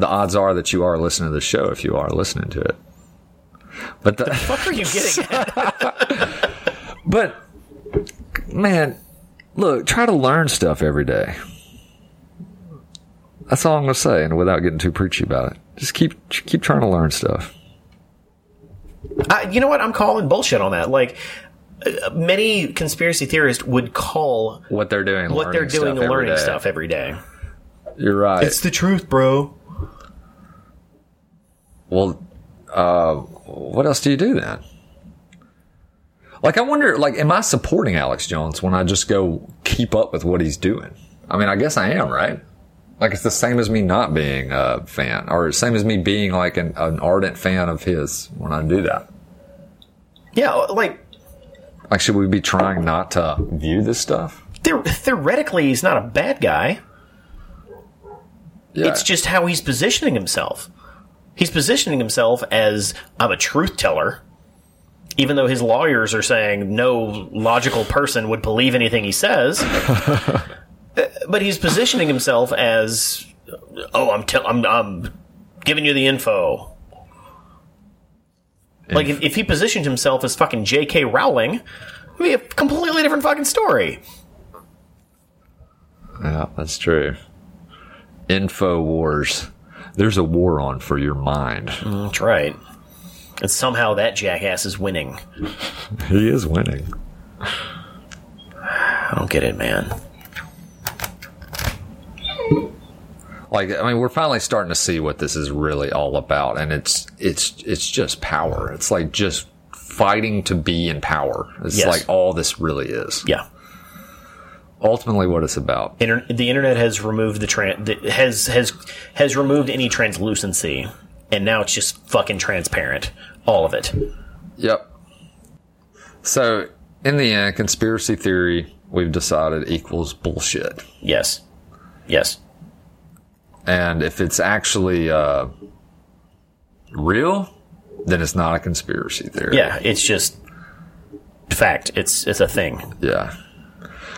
odds are that you are listening to the show if you are listening to it. But the fuck are you getting at? But, man, look, try to learn stuff every day. That's all I'm going to say, and without getting too preachy about it. Just keep trying to learn stuff. You know what? I'm calling bullshit on that. Like, many conspiracy theorists would call what they're doing learning stuff every day. You're right. It's the truth, bro. Well, what else do you do then? Like, I wonder, like, am I supporting Alex Jones when I just go keep up with what he's doing? I mean, I guess I am, right? Like, it's the same as me not being a fan, or same as me being, like, an ardent fan of his when I do that. Yeah, like, should we be trying not to view this stuff? Theoretically, he's not a bad guy. Yeah. It's just how he's positioning himself. He's positioning himself as, I'm a truth teller, even though his lawyers are saying no logical person would believe anything he says. But he's positioning himself as, oh, I'm giving you the info. Like, if he positioned himself as fucking J.K. Rowling, it would be a completely different fucking story. Yeah, that's true. Infowars. There's a war on for your mind. That's right. And somehow that jackass is winning. He is winning. I don't get it, man. Like, I mean, we're finally starting to see what this is really all about, and it's just power. It's like just fighting to be in power. It's like all this really is. Yeah. Ultimately, what it's about. The internet has removed has removed any translucency, and now it's just fucking transparent. All of it. Yep. So in the end, conspiracy theory, we've decided, equals bullshit. Yes. Yes. And if it's actually real, then it's not a conspiracy theory. Yeah, it's just fact. It's a thing. Yeah,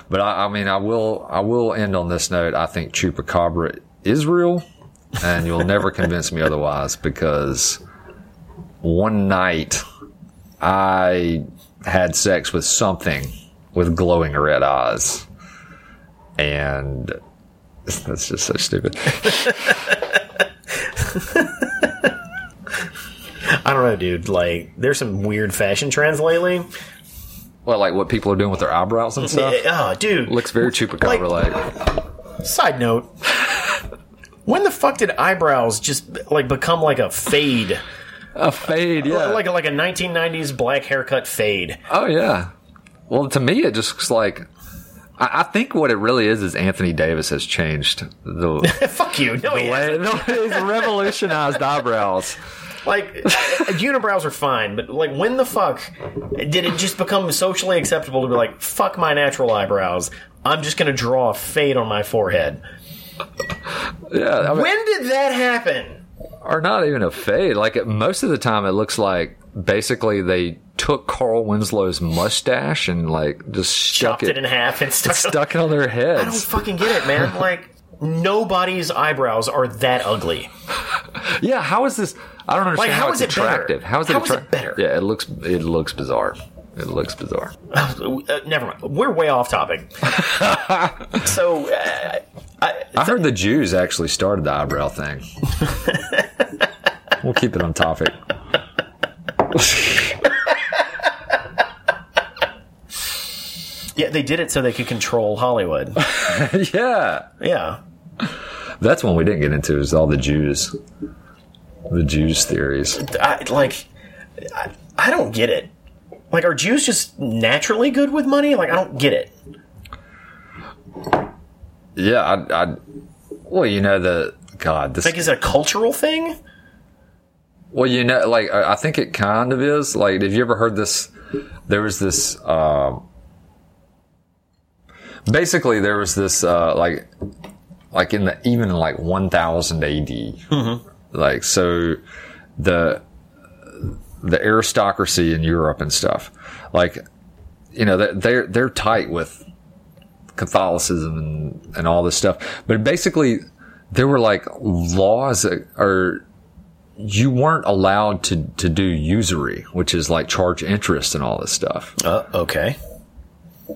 but I mean, I will end on this note. I think Chupacabra is real, and you'll never convince me otherwise. Because one night I had sex with something with glowing red eyes, and. That's just so stupid. I don't know, dude. Like, there's some weird fashion trends lately. Well, like what people are doing with their eyebrows and stuff? Oh, dude. Looks very Chupacabra-like. Like, side note. When the fuck did eyebrows just, like, become like a fade? A fade, yeah. Like a 1990s black haircut fade. Oh, yeah. Well, to me, it just looks like... I think what it really is Anthony Davis has changed the fuck you. No, he hasn't. No, he's revolutionized eyebrows. Like, unibrows are fine, but like, when the fuck did it just become socially acceptable to be like, fuck my natural eyebrows? I'm just gonna draw a fade on my forehead. Yeah. I mean, when did that happen? Or not even a fade. Like, most of the time, it looks like basically they took Carl Winslow's mustache and like just chopped it in half and stuck it on their heads. I don't fucking get it, man. Like, nobody's eyebrows are that ugly. Yeah, how is this? I don't understand. Like, how is it attractive? How is it better? Yeah, it looks bizarre. It looks bizarre. Never mind. We're way off topic. So I heard the Jews actually started the eyebrow thing. We'll keep it on topic. Yeah, they did it so they could control Hollywood. Yeah. That's one we didn't get into, is all the Jews. The Jews theories. I don't get it. Like, are Jews just naturally good with money? Like, I don't get it. Yeah, well, you know, this... Like, is it a cultural thing? Well, you know, like, I think it kind of is. Like, have you ever heard this? There was this... basically, there was this, like in the, even in like 1000 AD, mm-hmm. Like, so the aristocracy in Europe and stuff, like, you know, they're tight with Catholicism and all this stuff. But basically, there were like laws that are, you weren't allowed to do usury, which is like charge interest and all this stuff. Okay.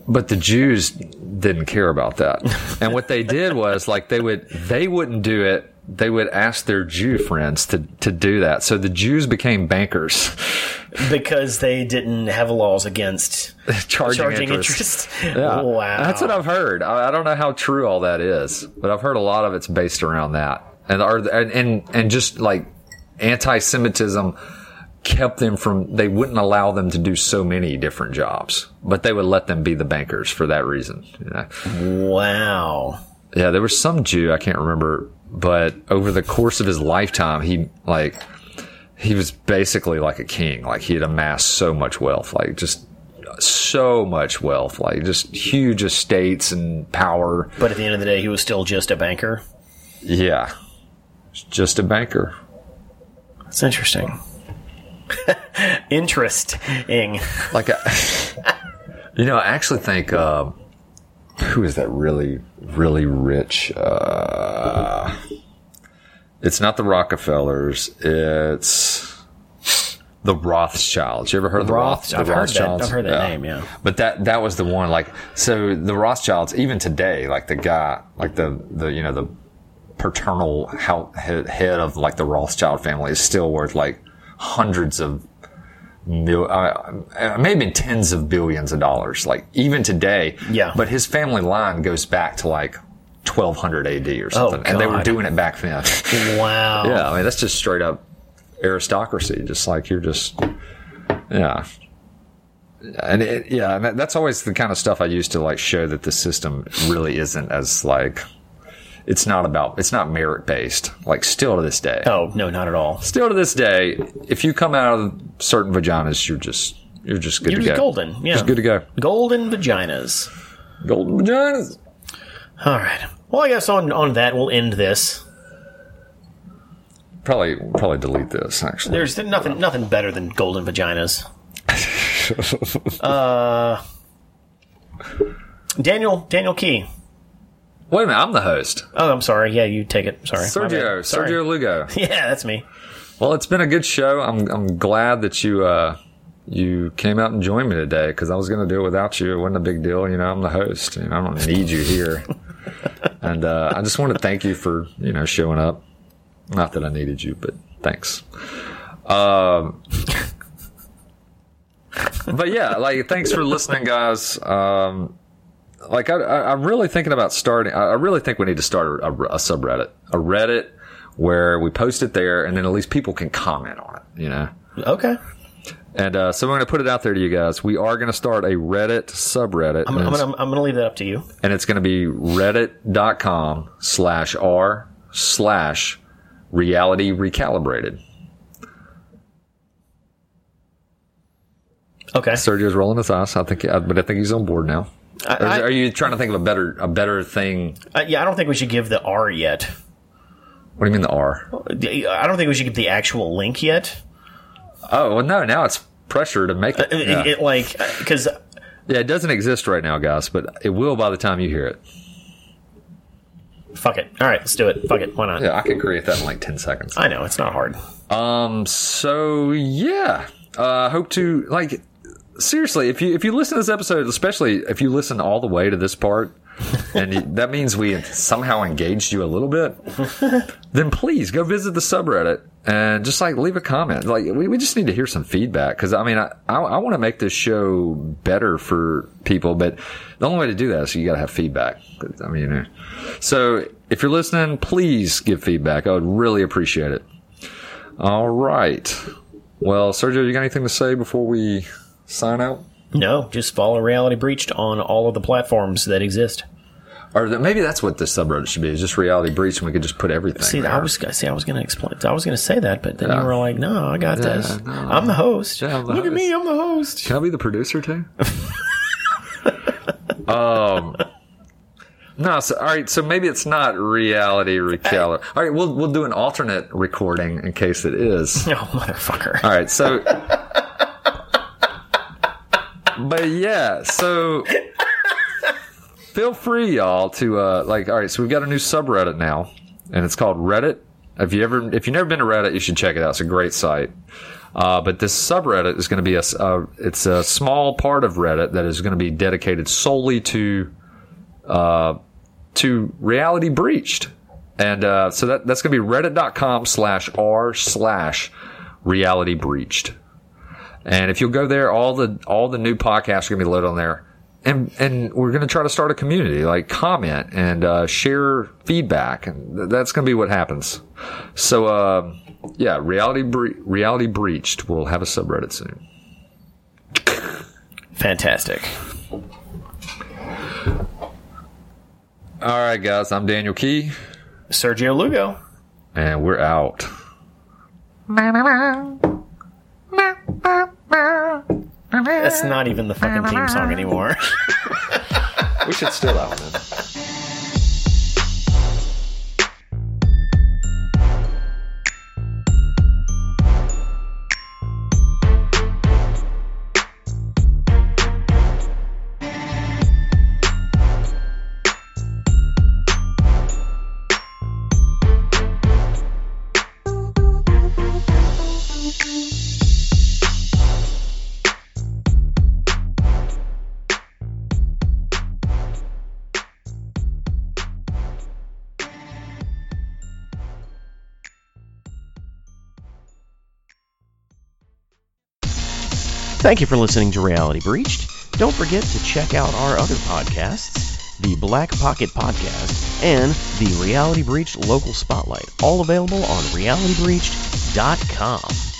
But the Jews didn't care about that. And what they did was, like, they wouldn't do it. They would ask their Jew friends to do that. So the Jews became bankers. Because they didn't have laws against charging interest. Yeah. Wow. That's what I've heard. I don't know how true all that is, but I've heard a lot of it's based around that. And just like anti-Semitism kept them from, they wouldn't allow them to do so many different jobs, but they would let them be the bankers for that reason, you know? Wow. Yeah, there was some Jew, I can't remember, but over the course of his lifetime, he was basically like a king. Like, he had amassed so much wealth, like just so much wealth, like just huge estates and power. But at the end of the day, he was still just a banker. Yeah, just a banker. That's interesting. Interesting. Like, I actually think who is that really, really rich? It's not the Rockefellers. It's the Rothschilds. You ever heard of the Rothschilds? I've heard that name. Yeah, but that was the one. Like, so the Rothschilds, even today, like the guy, like the you know, the paternal head of like the Rothschild family is still worth like hundreds of maybe tens of billions of dollars, like even today. Yeah. But his family line goes back to like 1200 AD or something. And they were doing it back then. Wow. Yeah. I mean, that's just straight up aristocracy. Just like you're just, yeah. And and that's always the kind of stuff I used to like show that the system really isn't as like, it's not merit-based, like still to this day. Oh, no, not at all. Still to this day, if you come out of certain vaginas, you're just good to go. You're golden, yeah. Just good to go. Golden vaginas. Golden vaginas. All right. Well, I guess on that, we'll end this. Probably delete this, actually. There's nothing better than golden vaginas. Daniel Key. Wait a minute, I'm the host. Oh, I'm sorry. Yeah, you take it. Sorry. Sergio Lugo. Yeah, that's me. Well, it's been a good show. I'm glad that you came out and joined me today, because I was going to do it without you. It wasn't a big deal. You know, I'm the host. You know, I don't need you here. And I just want to thank you for, you know, showing up. Not that I needed you, but thanks. But yeah, like, thanks for listening, guys. Like, I'm really thinking about starting. I really think we need to start a subreddit, a Reddit where we post it there, and then at least people can comment on it. You know? Okay. And so we're going to put it out there to you guys. We are going to start a Reddit subreddit. I'm going to leave that up to you. And it's going to be reddit.com/r/reality recalibrated. Okay. Sergio's rolling his eyes. I think he's on board now. Are you trying to think of a better thing? Yeah, I don't think we should give the R yet. What do you mean the R? I don't think we should give the actual link yet. Oh, well, no, now it's pressure to make it. It doesn't exist right now, guys, but it will by the time you hear it. Fuck it. All right, let's do it. Fuck it. Why not? Yeah, I can create that in like 10 seconds. I know. It's not hard. So, yeah. Hope to, like, seriously, if you listen to this episode, especially if you listen all the way to this part, and that means we somehow engaged you a little bit, then please go visit the subreddit and just like leave a comment. Like we just need to hear some feedback, because I mean I want to make this show better for people, but the only way to do that is you got to have feedback. I mean, so if you're listening, please give feedback. I would really appreciate it. All right. Well, Sergio, you got anything to say before we sign out? No, just follow Reality Breached on all of the platforms that exist. Or maybe that's what this subreddit should be, is just Reality Breached, and we could just put everything. I was going to explain. I was going to say that, but then you were like, no, I got this. No, I'm the host. Yeah, Look at me, I'm the host. Can I be the producer, too? No, so, all right, so maybe it's not Reality Recalibrated. All right, we'll do an alternate recording in case it is. Oh, motherfucker. All right, so... But yeah, so feel free, y'all, to all right, so we've got a new subreddit now, and it's called Reddit. If you've never been to Reddit, you should check it out. It's a great site. But this subreddit is going to be it's a small part of Reddit that is going to be dedicated solely to Reality Breached. And so that's going to be reddit.com/r/reality breached. And if you'll go there, all the new podcasts are going to be loaded on there. And we're going to try to start a community, like comment and share feedback. And that's going to be what happens. So, yeah, Reality Breached will have a subreddit soon. Fantastic. All right, guys, I'm Daniel Key. Sergio Lugo. And we're out. That's not even the fucking theme song anymore. We should steal that one then. Thank you for listening to Reality Breached. Don't forget to check out our other podcasts, the Black Pocket Podcast and the Reality Breached Local Spotlight, all available on realitybreached.com.